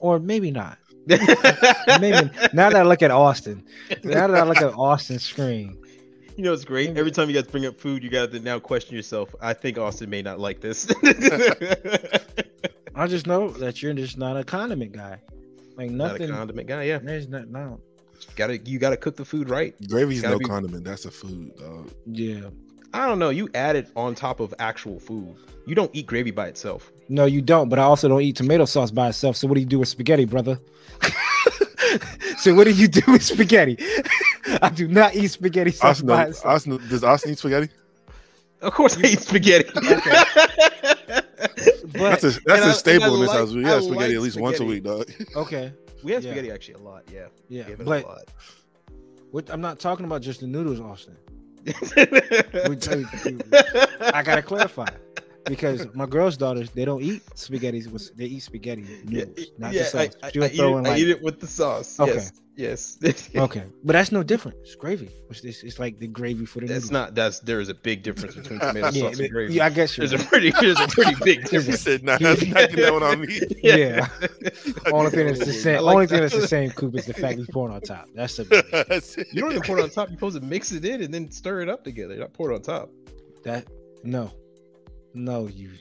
or maybe not. Maybe, now that I look at Austin, now that I look at Austin's screen. You know, it's great. Every time you guys bring up food, you got to now question yourself. I think Austin may not like this. I just know that you're just not a condiment guy. Like nothing. Not a condiment guy, yeah. There's nothing. No. You gotta cook the food right. Gravy's no condiment. That's a food, dog. Yeah. I don't know. You add it on top of actual food. You don't eat gravy by itself. No, you don't. But I also don't eat tomato sauce by itself. So what do you do with spaghetti, brother? So what do you do with spaghetti? I do not eat spaghetti sauce by itself. Austin, does Austin eat spaghetti? Of course I eat spaghetti. Okay. But that's a staple in this house. We have spaghetti at least once a week, dog. Okay. We have spaghetti actually a lot, yeah. Yeah, but a lot. I'm not talking about just the noodles, Austin. I gotta clarify, because my girls' daughters, they don't eat spaghetti. They eat spaghetti noodles, not the sauce. I eat it with the sauce. Okay. Yes. Okay, but that's no different. It's gravy. It's like the gravy for the noodles. There is a big difference between tomato sauce and gravy. Yeah, I guess there's a pretty big difference. Said, nah, that's not that one on me. Yeah. Only thing that's the same, Coop, is the fact you pour it on top. That's the big difference. You don't even pour it on top. You're supposed to mix it in and then stir it up together. Not pour it on top. No, you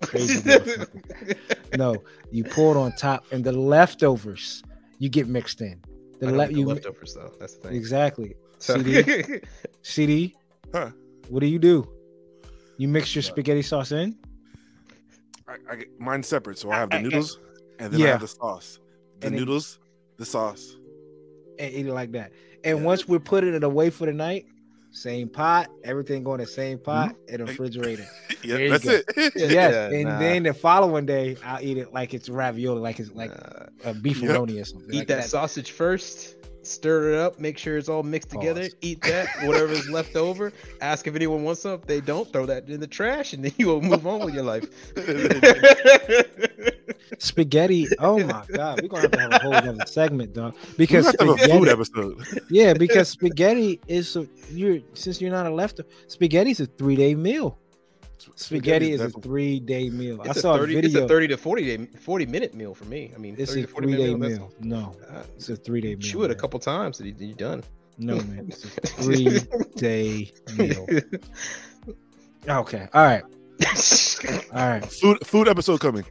crazy motherfucker. No, you pour it on top, and the leftovers you get mixed in. The leftovers though. That's the thing. Exactly. So. CD. Huh? What do? You mix your spaghetti sauce in. I get mine separate, so I have the noodles, and then I have the sauce. The sauce, and eat it like that. And once we're putting it away for the night. Same pot, everything going in the same pot in the refrigerator. Yeah, that's it. Then the following day, I'll eat it like it's ravioli, like it's like a beefaroni or something. Eat like that sausage first, stir it up, make sure it's all mixed together, eat that, whatever is left over, ask if anyone wants some. If they don't, throw that in the trash, and then you will move on with your life. Spaghetti, oh my god, we're gonna have to have a whole other segment, dog. Because we have a food episode. Yeah, because spaghetti is you're not a leftover. Spaghetti's a 3-day meal. Spaghetti is a 3-day meal. I saw a video. It's a 30 to 40 minute meal for me. I mean, it's a 3-day meal. No, it's a 3-day meal. Chew it a couple times and you're done. No, man, it's a 3-day meal. Okay, all right. All right, food episode coming.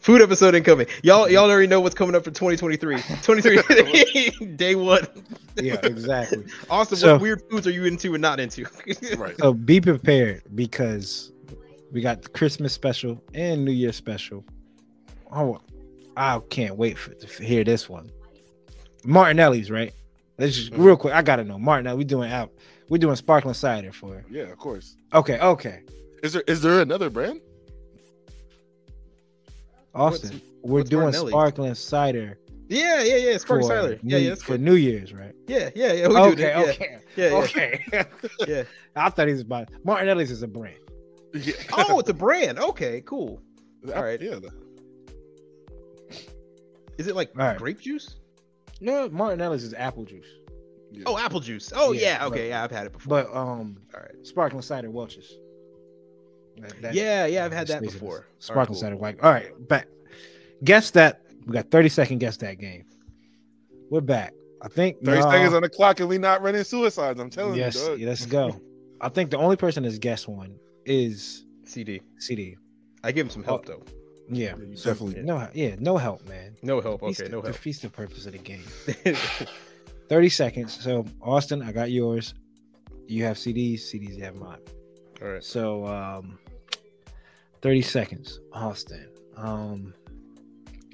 Food episode incoming. Y'all already know what's coming up for 2023. 23 day one. Yeah, exactly. Also, what weird foods are you into and not into? Right. So be prepared, because we got the Christmas special and New Year special. Oh, I can't wait to hear this one. Martinelli's, right? Let's just real quick. I gotta know Martinelli. We're doing sparkling cider for her. Yeah, of course. Okay. Is there another brand? Austin, we're doing sparkling cider. Yeah, sparkling cider. For New Year's, right? Yeah. Okay. I thought he was about it. Martinelli's is a brand. Yeah. Oh, it's a brand. Okay, cool. All right. Yeah. Is it like grape juice? No, Martinelli's is apple juice. Yeah. Oh, apple juice. Oh, yeah. Okay, right. Yeah, I've had it before. But all right, sparkling cider Welch's. I've had that before. Sparkling cider white. All right, back. Guess that. We got 30-second guess that game. We're back. I think 30 seconds on the clock, and we not running suicides. I'm telling you. Yes, let's go. I think the only person that's guessed one is CD. I give him some help though. Yeah, definitely. No help, man. No help. Okay, no help. Defeats the purpose of the game. 30 seconds. So Austin, I got yours. You have CDs. You have mine. All right. So 30 seconds, Austin.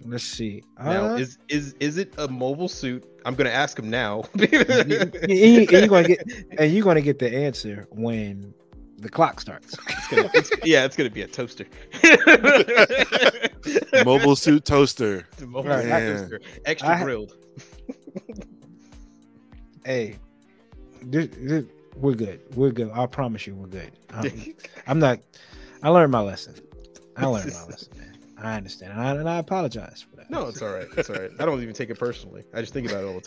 Let's see. Now, is it a mobile suit? I'm gonna ask him now. You're gonna get the answer when the clock starts. It's gonna be a toaster. Mobile suit toaster. Mobile toaster. Extra grilled. Hey, we're good. I promise you, we're good. I'm not. I learned my lesson, man. I understand, and I apologize for that. No, it's all right. I don't even take it personally. I just think about it all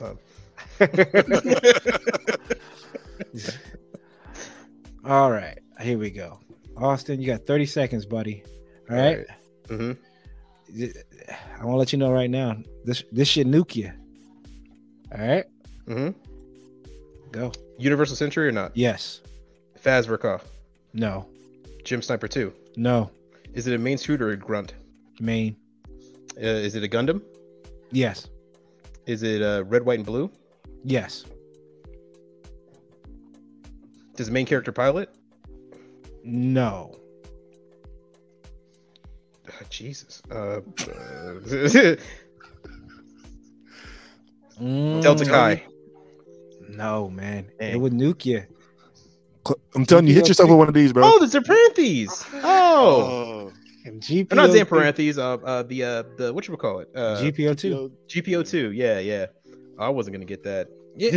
the time. All right, here we go. Austin, you got 30 seconds, buddy. All right. Mm-hmm. I want to let you know right now. This shit nuke you. All right. Mm-hmm. Go. Universal Century or not? Yes. Fazverkov? No. Gym Sniper 2? No. Is it a main suit or a grunt? Main. Is it a Gundam? Yes. Is it red, white, and blue? Yes. Does the main character pilot? No. Oh, Jesus. Delta Kai? No, man. Dang. It would nuke you. I'm telling you, hit yourself with one of these, bro. Oh, the Zaparanthes. Oh. GPO. Not Zaparanthes. The what you would call it? GPO2. GPO2. Yeah. I wasn't gonna get that. You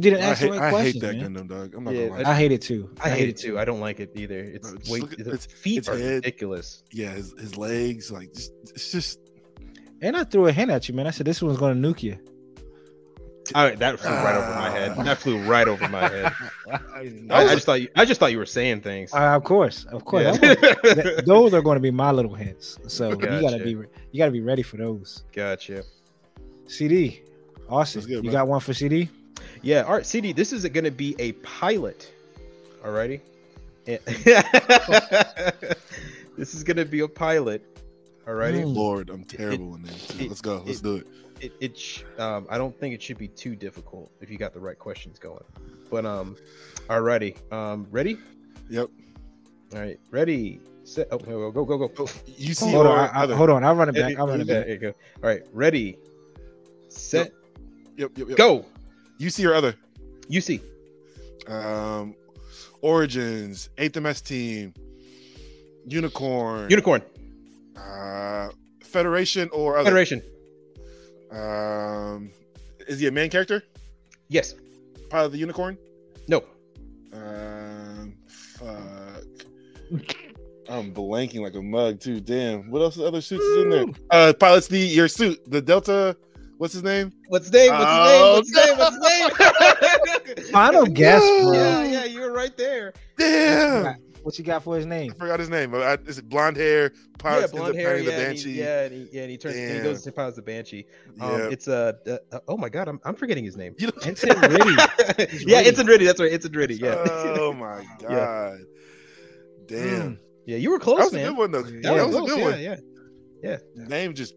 didn't ask the right question. I hate that Gundam, dog. I'm not gonna lie. I hate it too. I hate it too. I don't like it either. It's his feet are ridiculous. Yeah, his legs, like, it's just. And I threw a hint at you, man. I said this one's gonna nuke you. That flew right over my head. That flew right over my head. I just thought you were saying things. Of course. Yeah. Those are going to be my little hints. So gotcha. you gotta be ready for those. Gotcha. CD, awesome. Good, you got one for CD? Yeah. All right, CD. This is going to be a pilot. Alrighty. Yeah. This is going to be a pilot. Alrighty. Lord, I'm terrible in this. Let's go. Let's do it. I don't think it should be too difficult if you got the right questions going. But alrighty. Ready? Yep. All right. Ready. Set. Oh, go. You see? Hold on. I'll run it back. There you go. All right. Ready. Set. Yep. Go. UC or other? UC. Origins. 8th MS team. Unicorn. Federation or other? Federation. Is he a main character? Yes. Pilot of the Unicorn? No. Fuck. I'm blanking like a mug too. Damn. What else? The other suits is in there. Pilots your suit. The Delta. What's his name? What's his name? Final guess, bro. Yeah. You were right there. Damn. What you got for his name? I forgot his name. Is it blonde hair? Pilots the Banshee. And he turns. And he goes to Pilots the Banshee. It's oh my god, I'm forgetting his name. Ensign Riddy. Yeah, Ensign Riddy. That's right, Ensign Riddy. Yeah. Oh my god. Yeah. Damn. Yeah, you were close. That was a good one though. That was a good one. Yeah. Name just.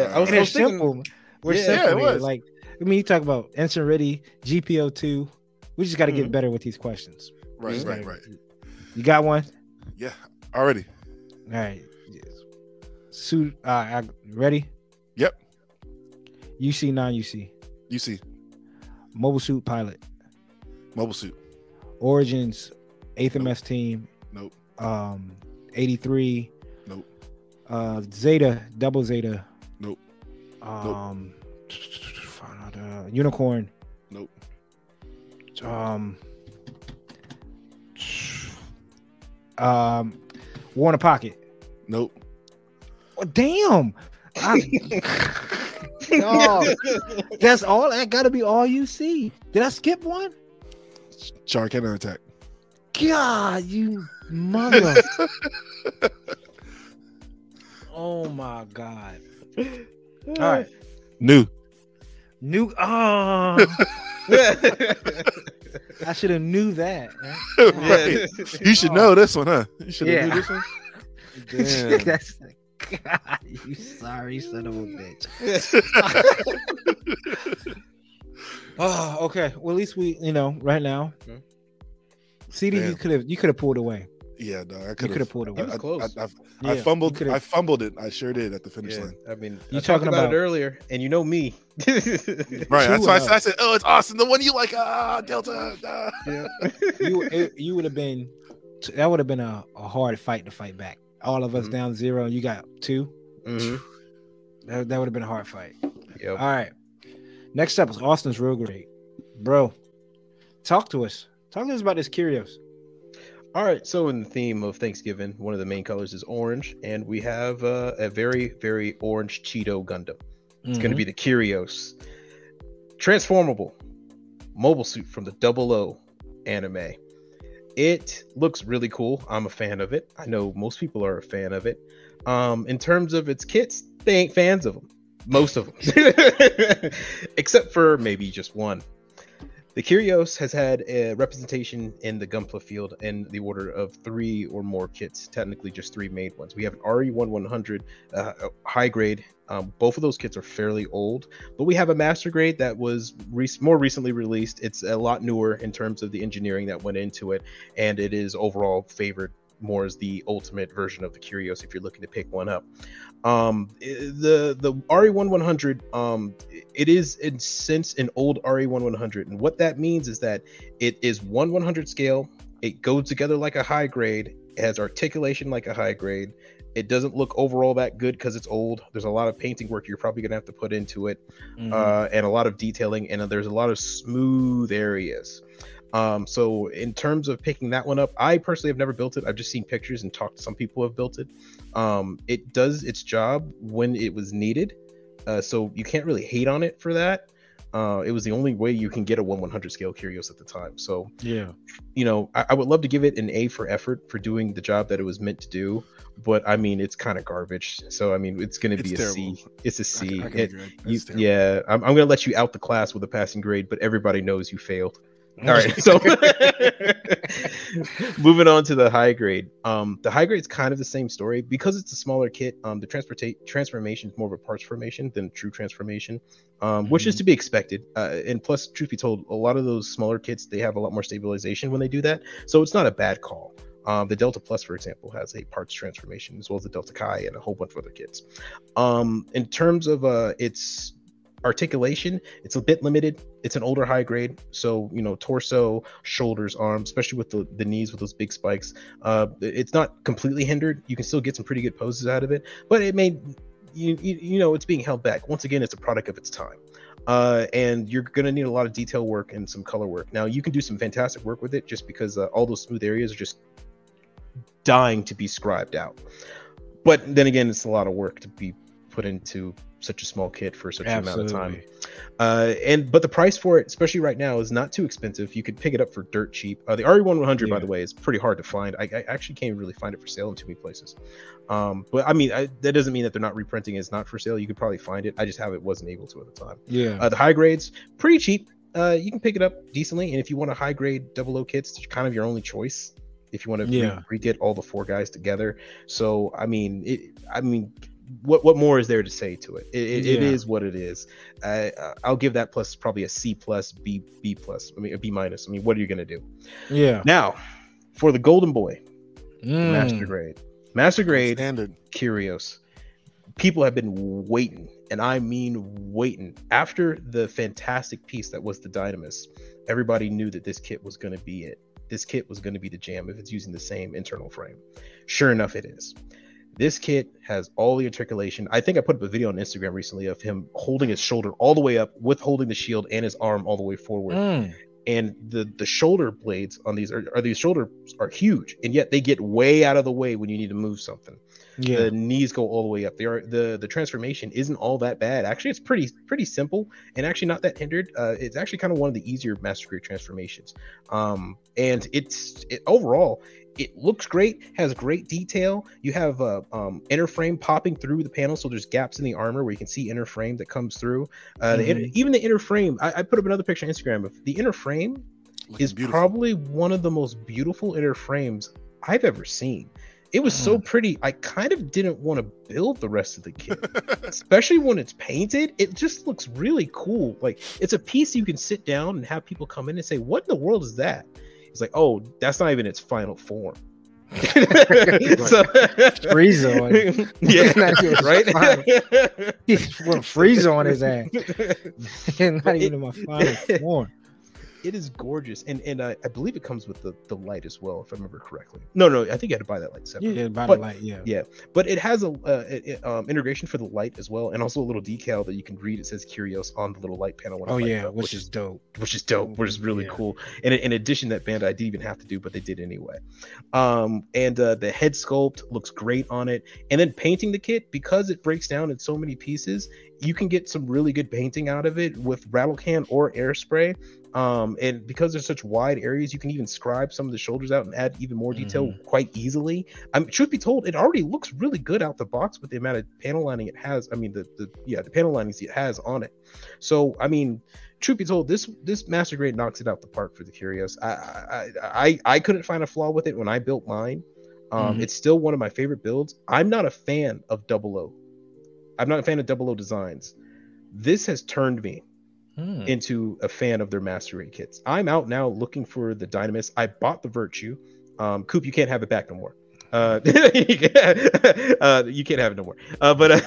I was simple. We're simple. It was. Like, I mean, you talk about Ensign Riddy, GPO2. We just got to get better with these questions. Right. You got one? Yeah, already. All right. Suit. Ready? Yep. UC, non-UC. UC. Mobile suit pilot. Mobile suit. Origins. 8th MS team. Nope. 83. Nope. Zeta. Double Zeta. Nope. Unicorn. Nope. War in a Pocket. Nope. Oh, damn. That's all. That gotta be all you see. Did I skip one? Char counter attack. God, you mother. Oh my god. All right. New. Oh. I should have knew that. Huh? Right. You should know this one, huh? You should have knew this one. Damn. That's, God, you sorry son of a bitch. Oh, okay. Well, at least we, right now. Okay. CD, damn. you could have pulled away. Yeah, no, I could have pulled away. It was close. I fumbled. I fumbled it. I sure did at the finish line. I mean, you talking about it earlier, and you know me, right? That's why I said, "Oh, it's awesome." The one you like, Delta. You would have been. That would have been a hard fight to fight back. All of us down 0. You got 2. Mm-hmm. That would have been a hard fight. Yep. All right. Next up is Austin's Real Grade, bro. Talk to us. About this Kyrios. All right, so in the theme of Thanksgiving, one of the main colors is orange, and we have a very, very orange Cheeto Gundam. It's going to be the Kyrios. Transformable mobile suit from the 00 anime. It looks really cool. I'm a fan of it. I know most people are a fan of it. In terms of its kits, they ain't fans of them. Most of them. Except for maybe just one. The Kyrios has had a representation in the Gunpla field in the order of 3 or more kits, technically just 3 main ones. We have an RE-100 High Grade. Both of those kits are fairly old, but we have a Master Grade that was more recently released. It's a lot newer in terms of the engineering that went into it, and it is overall favored more as the ultimate version of the Kyrios if you're looking to pick one up. The RE-100, it is in sense an old RE-100, and what that means is that it is 1/100 scale. It goes together like a high grade. It has articulation like a high grade. It doesn't look overall that good because it's old. There's a lot of painting work you're probably gonna have to put into it, and a lot of detailing, and there's a lot of smooth areas. So in terms of picking that one up, I personally have never built it. I've just seen pictures and talked to some people who have built it. It does its job when it was needed. So you can't really hate on it for that. It was the only way you can get a 1/100 scale Kyrios at the time. So yeah, you know, I would love to give it an A for effort for doing the job that it was meant to do, but I mean, it's kind of garbage. So I mean, it's going to be a C. It's a C. Yeah, I'm going to let you out the class with a passing grade, but everybody knows you failed. All right, so moving on to the high grade. The high grade is kind of the same story because it's a smaller kit. The transformation is more of a parts formation than a true transformation, which is to be expected. And plus, truth be told, a lot of those smaller kits, they have a lot more stabilization when they do that, so it's not a bad call. The Delta Plus, for example, has a parts transformation, as well as the Delta Chi and a whole bunch of other kits. In terms of its articulation, it's a bit limited. It's an older high grade, so you know, torso, shoulders, arms, especially with the knees with those big spikes, it's not completely hindered. You can still get some pretty good poses out of it, but it may, you know, it's being held back. Once again, it's a product of its time, and you're gonna need a lot of detail work and some color work. Now you can do some fantastic work with it, just because all those smooth areas are just dying to be scribed out, but then again, it's a lot of work to be put into such a small kit for such an amount of time, but the price for it, especially right now, is not too expensive. You could pick it up for dirt cheap. The RE-100, by the way, is pretty hard to find. I actually can't really find it for sale in too many places, but I mean, that doesn't mean that they're not reprinting it. It's not for sale. You could probably find it. I just wasn't able to at the time. The high grades, pretty cheap. You can pick it up decently, and if you want a high grade 00 kits, it's kind of your only choice if you want to re-get all the 4 guys together. So I mean, what more is there to say to it? It is what it is. I'll give that plus probably a C plus, B plus. I mean, a B minus. I mean, what are you gonna do? Yeah. Now, for the golden boy, Master Grade, standard Kyrios. People have been waiting, and I mean waiting. After the fantastic piece that was the Dynamis, everybody knew that this kit was gonna be it. This kit was gonna be the jam if it's using the same internal frame. Sure enough, it is. This kit has all the articulation. I think I put up a video on Instagram recently of him holding his shoulder all the way up, withholding the shield, and his arm all the way forward. And the shoulder blades on these shoulders are huge, and yet they get way out of the way when you need to move something. The knees go all the way up. They are the transformation isn't all that bad. Actually, it's pretty simple, and actually not that hindered. It's actually kind of one of the easier Master Grade transformations. And it's overall, it looks great, has great detail. You have inner frame popping through the panel, so there's gaps in the armor where you can see inner frame that comes through. Even the inner frame, I put up another picture on Instagram of the inner frame. Looking is beautiful. Probably one of the most beautiful inner frames I've ever seen. It was so pretty, I kind of didn't want to build the rest of the kit, especially when it's painted. It just looks really cool. Like, it's a piece you can sit down and have people come in and say, "What in the world is that?" It's like, "Oh, that's not even its final form." Frieza, like, yeah, right. He's with Frieza on his ass. Not even in my final form. It is gorgeous, and I believe it comes with the light as well, if I remember correctly. No, I think you had to buy that light separately. But it has a integration for the light as well, and also a little decal that you can read. It says Kyrios on the little light panel. Which is dope. Which is really cool. And in addition, that Bandai didn't even have to do, but they did anyway. The head sculpt looks great on it, and then painting the kit, because it breaks down in so many pieces, you can get some really good painting out of it with rattle can or air spray. And because there's such wide areas, you can even scribe some of the shoulders out and add even more detail quite easily. Truth be told, it already looks really good out the box with the amount of panel lining it has. I mean, the panel linings it has on it. So, I mean, truth be told, this Master Grade knocks it out the park for the Kyrios. I couldn't find a flaw with it when I built mine. It's still one of my favorite builds. I'm not a fan of 00. I'm not a fan of 00 designs. This has turned me into a fan of their Master Grade kits. I'm out now looking for the Dynamis. I bought the Virtue. Coop, you can't have it back no more. You can't have it no more. But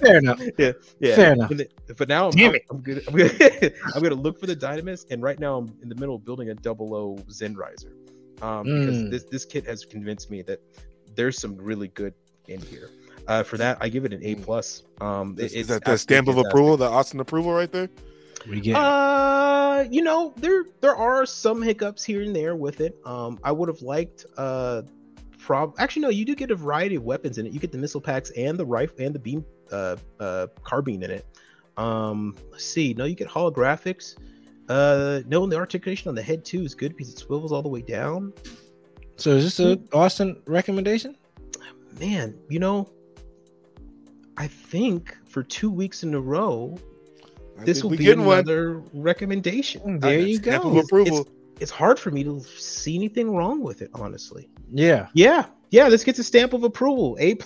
fair enough. Yeah. Fair enough. But now I'm gonna look for the Dynamis, and right now I'm in the middle of building a 00 Zen Riser. Because this kit has convinced me that there's some really good in here. For that, I give it an A+. Is that the stamp of approval, the Austin approval right there? We get there are some hiccups here and there with it. I would have liked actually no, you do get a variety of weapons in it. You get the missile packs and the rifle and the beam carbine in it. Let's see, no, you get holographics. The articulation on the head too is good because it swivels all the way down. So is this an Austin recommendation? Man, I think for 2 weeks in a row, this will be another recommendation. There you go. It's hard for me to see anything wrong with it, honestly. Yeah. This gets a stamp of approval, A+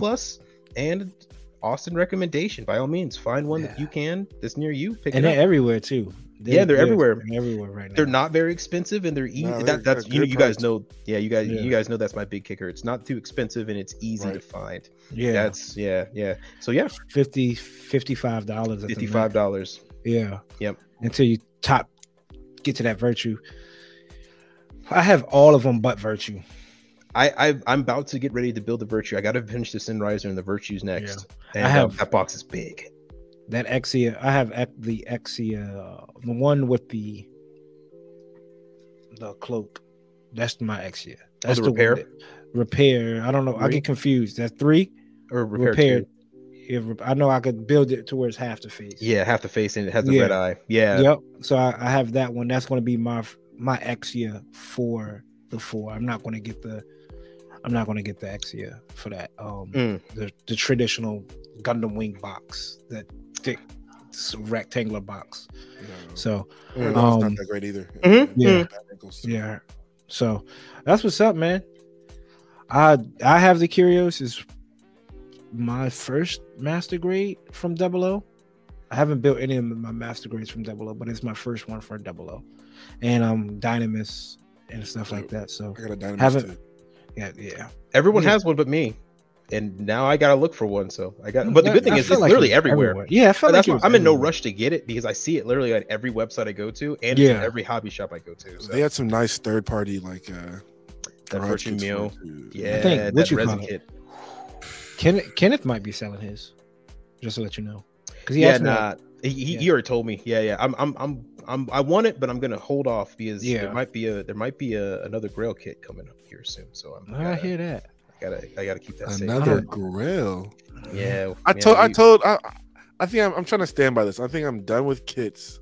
and Austin recommendation. By all means, find one that you can that's near you. Pick it up. They're everywhere too. They're everywhere. They're everywhere right now. They're not very expensive, and they're easy. That's you guys know. Yeah, you guys know that's my big kicker. It's not too expensive, and it's easy to find. Yeah, that's. So yeah, $55. $55. Yeah. Yep. Until you get to that Virtue. I have all of them but Virtue. I'm about to get ready to build the Virtue. I got to finish the Sin Riser and the Virtues next. Yeah. And I have that box is big. That Exia, I have the Exia, the one with the cloak. That's my Exia. That's the repair. Repair. I don't know. I get confused. That's 3 or repair. I know I could build it towards half the face. Yeah, half the face, and it has the red eye. Yeah. Yep. So I have that one. That's going to be my Exia for the 4. I'm not going to get the Exia for that. The traditional Gundam wing box, that thick rectangular box. No. So it's not that great either. Mm-hmm. Yeah. So that's what's up, man. I have the Kyrios is my first Master Grade from 00. I haven't built any of my Master Grades from 00, but it's my first one for 00, and Dynamis and stuff like that. So I got a Dynamis too. Yeah. Everyone has one but me, and now I gotta look for one. So I got. But the good thing is, it's like literally everywhere. Yeah, I felt like I'm in no rush to get it because I see it literally on every website I go to, and it's in every hobby shop I go to. So. They had some nice third party like that Virtue meal. Yeah, I think, that resin kit. Kenneth might be selling his, just to let you know. Because he already told me. Yeah. I want it, but I'm gonna hold off because there might be another Grail kit coming up here soon. So I hear that. I gotta keep that safe. Another Grail. Yeah. I think I'm trying to stand by this. I think I'm done with kits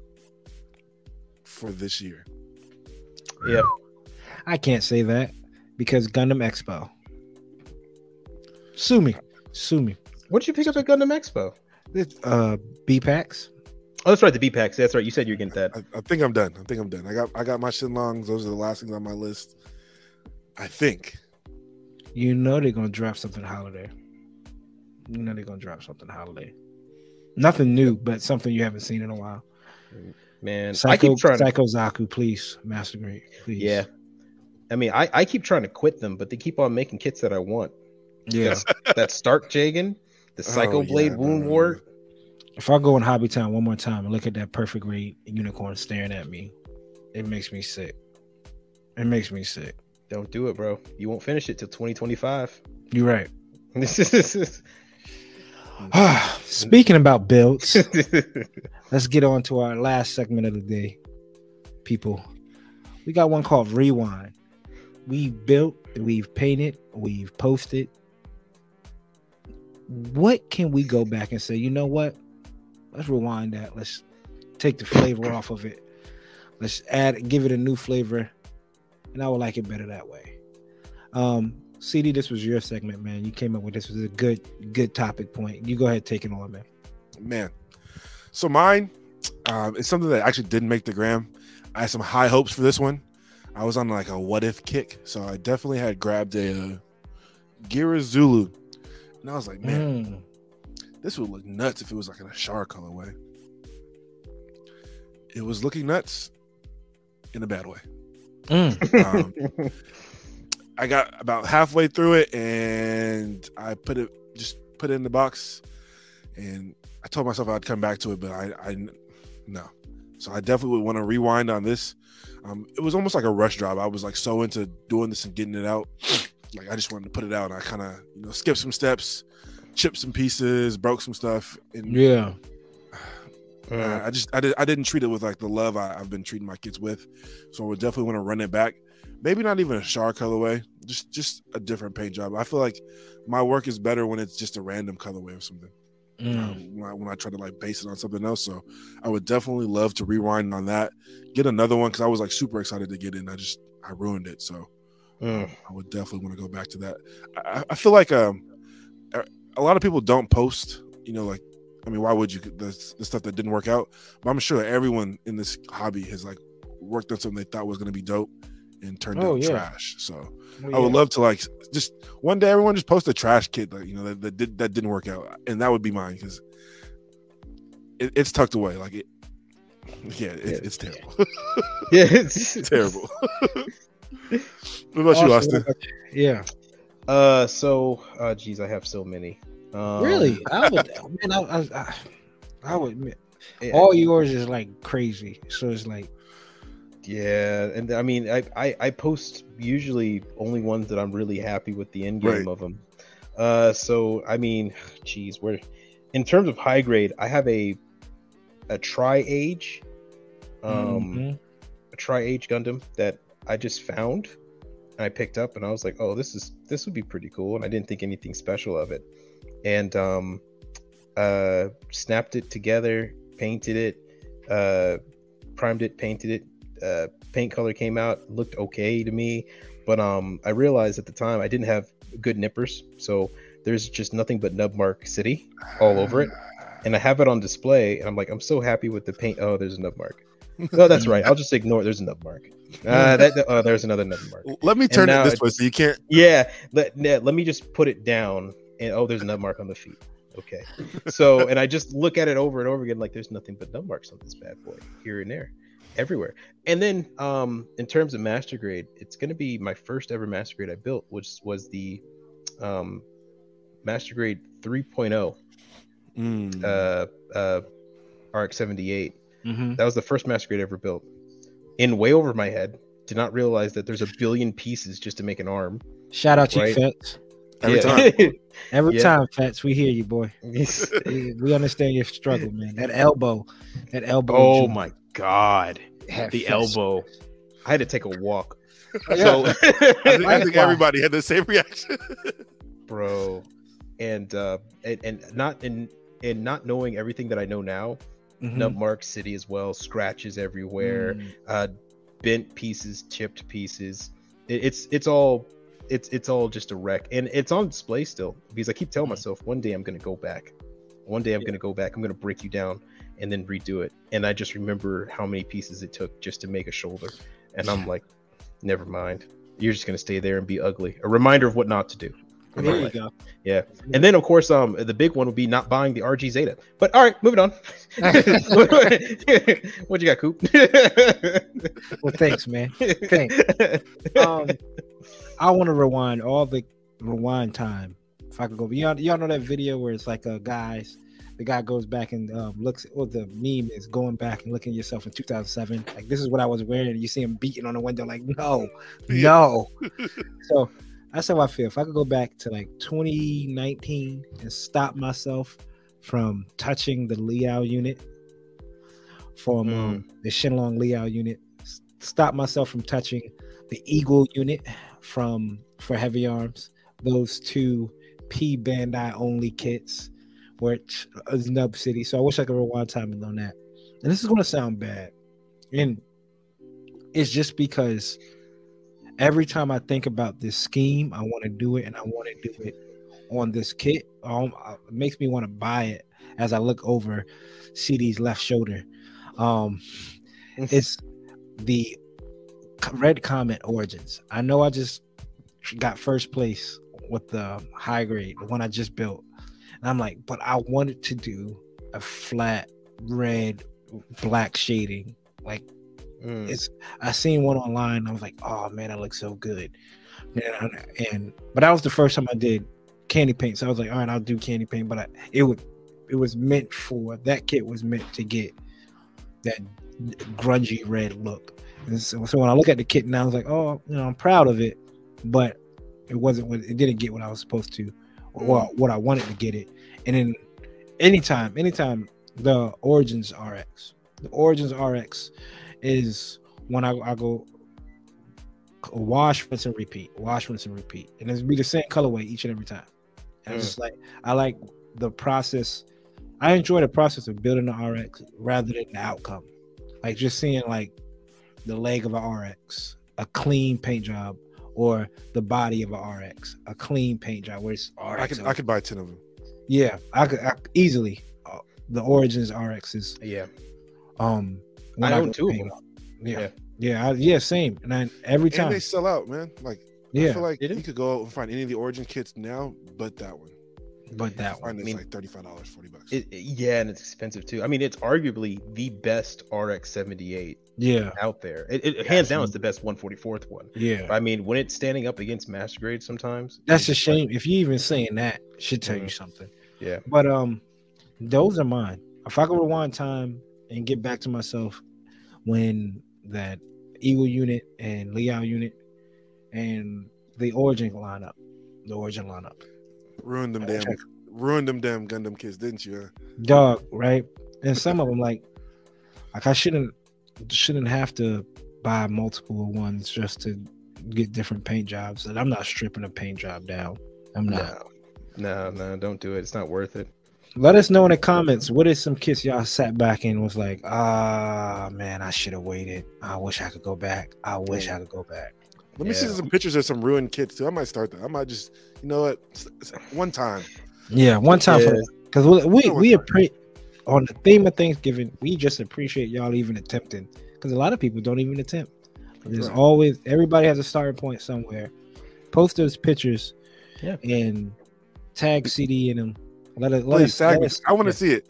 for this year. Yeah. I can't say that because Gundam Expo. Sue me. What did you pick up at Gundam Expo? It's B packs. Oh, that's right, the B packs. That's right. You said you're getting that. I think I'm done. I got my Shinlongs. Those are the last things on my list. I think. They're gonna drop something holiday. Nothing new, but something you haven't seen in a while. Man, Psycho Zaku, please, Master Grade, please. Yeah. I mean, I keep trying to quit them, but they keep on making kits that I want. Yeah. That Stark Jegan, the Psycho Blade Wound Wart. If I go in Hobby Town one more time and look at that perfect grade unicorn staring at me, it makes me sick. Don't do it, bro. You won't finish it till 2025. You're right. Speaking about builds, let's get on to our last segment of the day, people. We got one called Rewind. We built, we've painted, we've posted. What can we go back and say, you know what? Let's rewind that. Let's take the flavor off of it. Let's add, give it a new flavor. And I would like it better that way. CD, this was your segment, man. You came up with this. It was a good topic point. You go ahead, take it on, man. So mine is something that actually didn't make the gram. I had some high hopes for this one. I was on like a what if kick. So I definitely had grabbed a Gira Zulu. And I was like, man, this would look nuts if it was like in a Char colorway. It was looking nuts in a bad way. I got about halfway through it and I put it in the box and I told myself I'd come back to it, but no. So I definitely would want to rewind on this. It was almost like a rush job. I was like so into doing this and getting it out. Like I just wanted to put it out. And I kind of, skipped some steps, chipped some pieces, broke some stuff. And I didn't treat it with like the love I've been treating my kids with. So I would definitely want to run it back. Maybe not even a Char colorway, just a different paint job. I feel like my work is better when it's just a random colorway or something. When I try to like base it on something else. So I would definitely love to rewind on that, get another one, because I was like super excited to get in. I ruined it. So I would definitely want to go back to that. I feel like a lot of people don't post, why would you, the stuff that didn't work out? But I'm sure everyone in this hobby has like worked on something they thought was going to be dope and turned out trash. So I would love to like just one day everyone just post a trash kit that didn't work out, and that would be mine because it's tucked away. Like it's terrible. It's terrible. What about you, Austin? Geez, I have so many. Really? I would admit all yours is like crazy. So it's like and I mean I post usually only ones that I'm really happy with the end game of them. So I mean, geez, we're in terms of high grade, I have a tri-age a tri-age Gundam that I just found and I picked up and I was like, oh, this would be pretty cool, and I didn't think anything special of it. And snapped it together, painted it, primed it, painted it. Paint color came out, looked okay to me, but I realized at the time I didn't have good nippers, so there's just nothing but nub mark city all over it. And I have it on display, and I'm like, I'm so happy with the paint. Oh, there's a nub mark. No, that's right. I'll just ignore it. There's a nub mark. There's another nub mark. Let me turn it this way so you can't. Yeah, let me just put it down. And oh, there's a nub mark on the feet. Okay, so and I just look at it over and over again, like there's nothing but nub marks on this bad boy, here and there, everywhere. And then in terms of master grade, it's going to be my first ever master grade I built, which was the master grade 3.0 RX-78. That was the first master grade I ever built, in way over my head. Did not realize that there's a billion pieces just to make an arm. Shout out to Fats. Every time, Fats, we hear you, boy. We understand your struggle, man. That elbow. Oh joint. My God, the elbow. Fats. I had to take a walk. So I think everybody had the same reaction, bro. And not knowing everything that I know now, nub mark city as well, scratches everywhere, bent pieces, chipped pieces. It's all just a wreck, and it's on display still because I keep telling myself one day I'm gonna break you down and then redo it. And I just remember how many pieces it took just to make a shoulder, and I'm like, never mind, you're just gonna stay there and be ugly. A reminder of what not to do. There you go. Yeah. And then of course the big one would be not buying the RG Zeta. But all right, moving on. What you got, Coop? Well, thanks, man. Thanks. I want to rewind all the rewind time. If I could go, y'all know that video where it's like the guy goes back and looks, or the meme is going back and looking at yourself in 2007. Like, this is what I was wearing, and you see him beating on the window. Like, no. So that's how I feel. If I could go back to like 2019 and stop myself from touching the Liao unit, from the Shenlong Liao unit, stop myself from touching the Eagle unit for heavy arms, those two P-Bandai only kits where it's Nub City. So I wish I could rewind time and learn that. And this is going to sound bad. And it's just because every time I think about this scheme, I want to do it, and I want to do it on this kit. It makes me want to buy it as I look over CD's left shoulder. It's the Red Comet Origins. I know I just got first place with the High Grade, the one I just built. And I'm like, but I wanted to do a flat red, black shading. Like, I seen one online. And I was like, oh man, that looks so good. But that was the first time I did candy paint. So I was like, all right, I'll do candy paint. But it was meant for, that kit was meant to get that grungy red look. And so when I look at the kit now, I was like, oh, you know, I'm proud of it, but it didn't get what I was supposed to, or what I wanted to get it. And then anytime the Origins RX. The Origins RX is when I go wash, rinse, and repeat. Wash, rinse, and repeat. And it'll be the same colorway each and every time. And it's just like, I like the process. I enjoy the process of building the RX rather than the outcome. Like just seeing like the leg of an RX, a clean paint job, or the body of an RX, a clean paint job where it's RX. I could buy 10 of them. Yeah, I could easily. The Origins RXs. Yeah. I own 2 of them. Yeah, same. And every time they sell out, man. Like, yeah, I feel like you could go and find any of the Origin kits now, but that one. But that one, it's like $35, $40. Yeah, and it's expensive too. I mean, it's arguably the best RX-78 out there. It hands down is the best 144th one. Yeah, but I mean, when it's standing up against Master Grade, sometimes that's a shame. If you even saying that, should tell you something. Yeah, but those are mine. If I could rewind time and get back to myself when that Eagle unit and Liao unit and the Origin lineup. Ruined them damn Gundam kids, didn't you? Huh? Dog, right? And some of them, like I shouldn't have to buy multiple ones just to get different paint jobs. And I'm not stripping a paint job down. I'm not. No, don't do it. It's not worth it. Let us know in the comments what is some kits y'all sat back and was like, man, I should have waited. I wish I could go back. Let me see some pictures of some ruined kits too. I might start that. I might just, you know what, one time for, because we appreciate, on the theme of Thanksgiving, we just appreciate y'all even attempting, because a lot of people don't even attempt. There's always, everybody has a starting point somewhere. Post those pictures, and tag CD in them. Let us. I want to see it.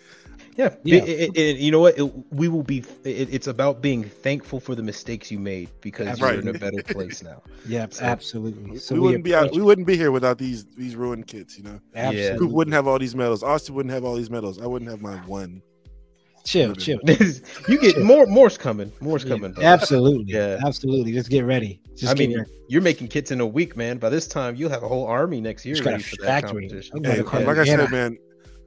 Yeah. It, you know what? We will be. It's about being thankful for the mistakes you made, because you're in a better place now. Yeah, absolutely. So we wouldn't be here without these ruined kits. You know, absolutely. Who wouldn't have all these medals? Austin wouldn't have all these medals. I wouldn't have my one. Chill. You get more's coming. More's coming. Bro. Absolutely. Yeah. Absolutely. Just get ready. I mean, you're making kits in a week, man. By this time, you'll have a whole army next year. Ready for that competition. Like I said, man,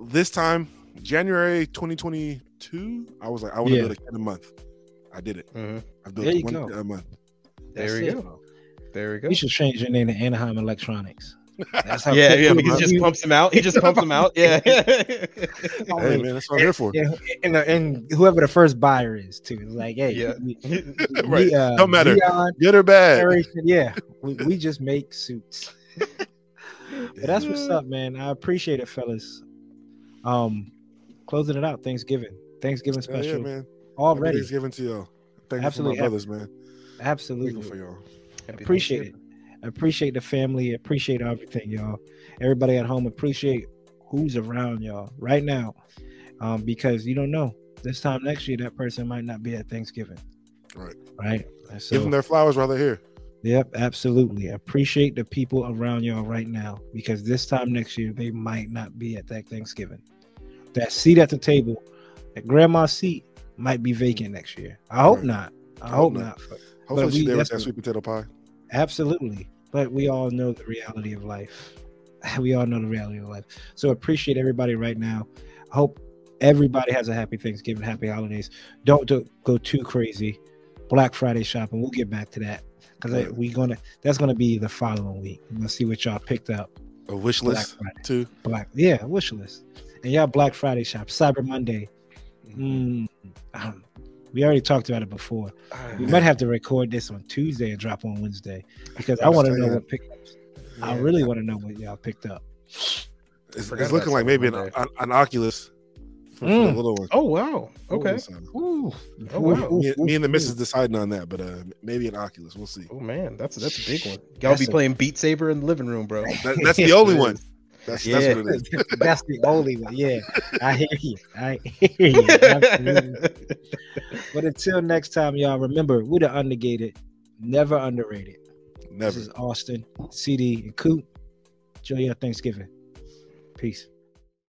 this time, January 2022, I was like, I want to build a kit a month. I did it. Mm-hmm. I built one kit a month. There we go. You should change your name to Anaheim Electronics. That's how he just pumps him out. Hey, man, that's what I'm here for. And whoever the first buyer is too. It's like, hey, right. No matter, good or bad. Yeah, we just make suits. But that's what's up, man. I appreciate it, fellas. Closing it out, Thanksgiving special, man. Already Thanksgiving to y'all. Thank you, my brothers, man. Absolutely for y'all. Appreciate it. Appreciate the family. Appreciate everything, y'all. Everybody at home, appreciate who's around y'all right now, because you don't know, this time next year that person might not be at Thanksgiving. Right. So, give them their flowers while they're here. Yep, absolutely. Appreciate the people around y'all right now, because this time next year they might not be at that Thanksgiving. That seat at the table, that grandma's seat, might be vacant next year. I hope not. I hope not. Hopefully she's there with that sweet potato pie. Absolutely. But we all know the reality of life. So appreciate everybody right now. Hope everybody has a happy Thanksgiving, happy holidays. Don't go too crazy. Black Friday shopping. We'll get back to that, because that's gonna be the following week. We'll see what y'all picked up. A wish list too. Wish list. And y'all Black Friday shop, Cyber Monday. We already talked about it before. We might have to record this on Tuesday and drop on Wednesday because I want to know what pickups. Yeah. I really want to know what y'all picked up. It's looking like maybe an Oculus for the little one. Oh wow! Okay. Ooh. Oh, wow. Me and the missus deciding on that, but maybe an Oculus. We'll see. Oh man, that's a big one. Y'all be playing Beat Saber in the living room, bro. That's the only one. That's what it is. That's the only one. Yeah, I hear you. Absolutely. But until next time, y'all, remember, we're the Undergated, never underrated. Never. This is Austin, CD, and Coop. Enjoy your Thanksgiving. Peace.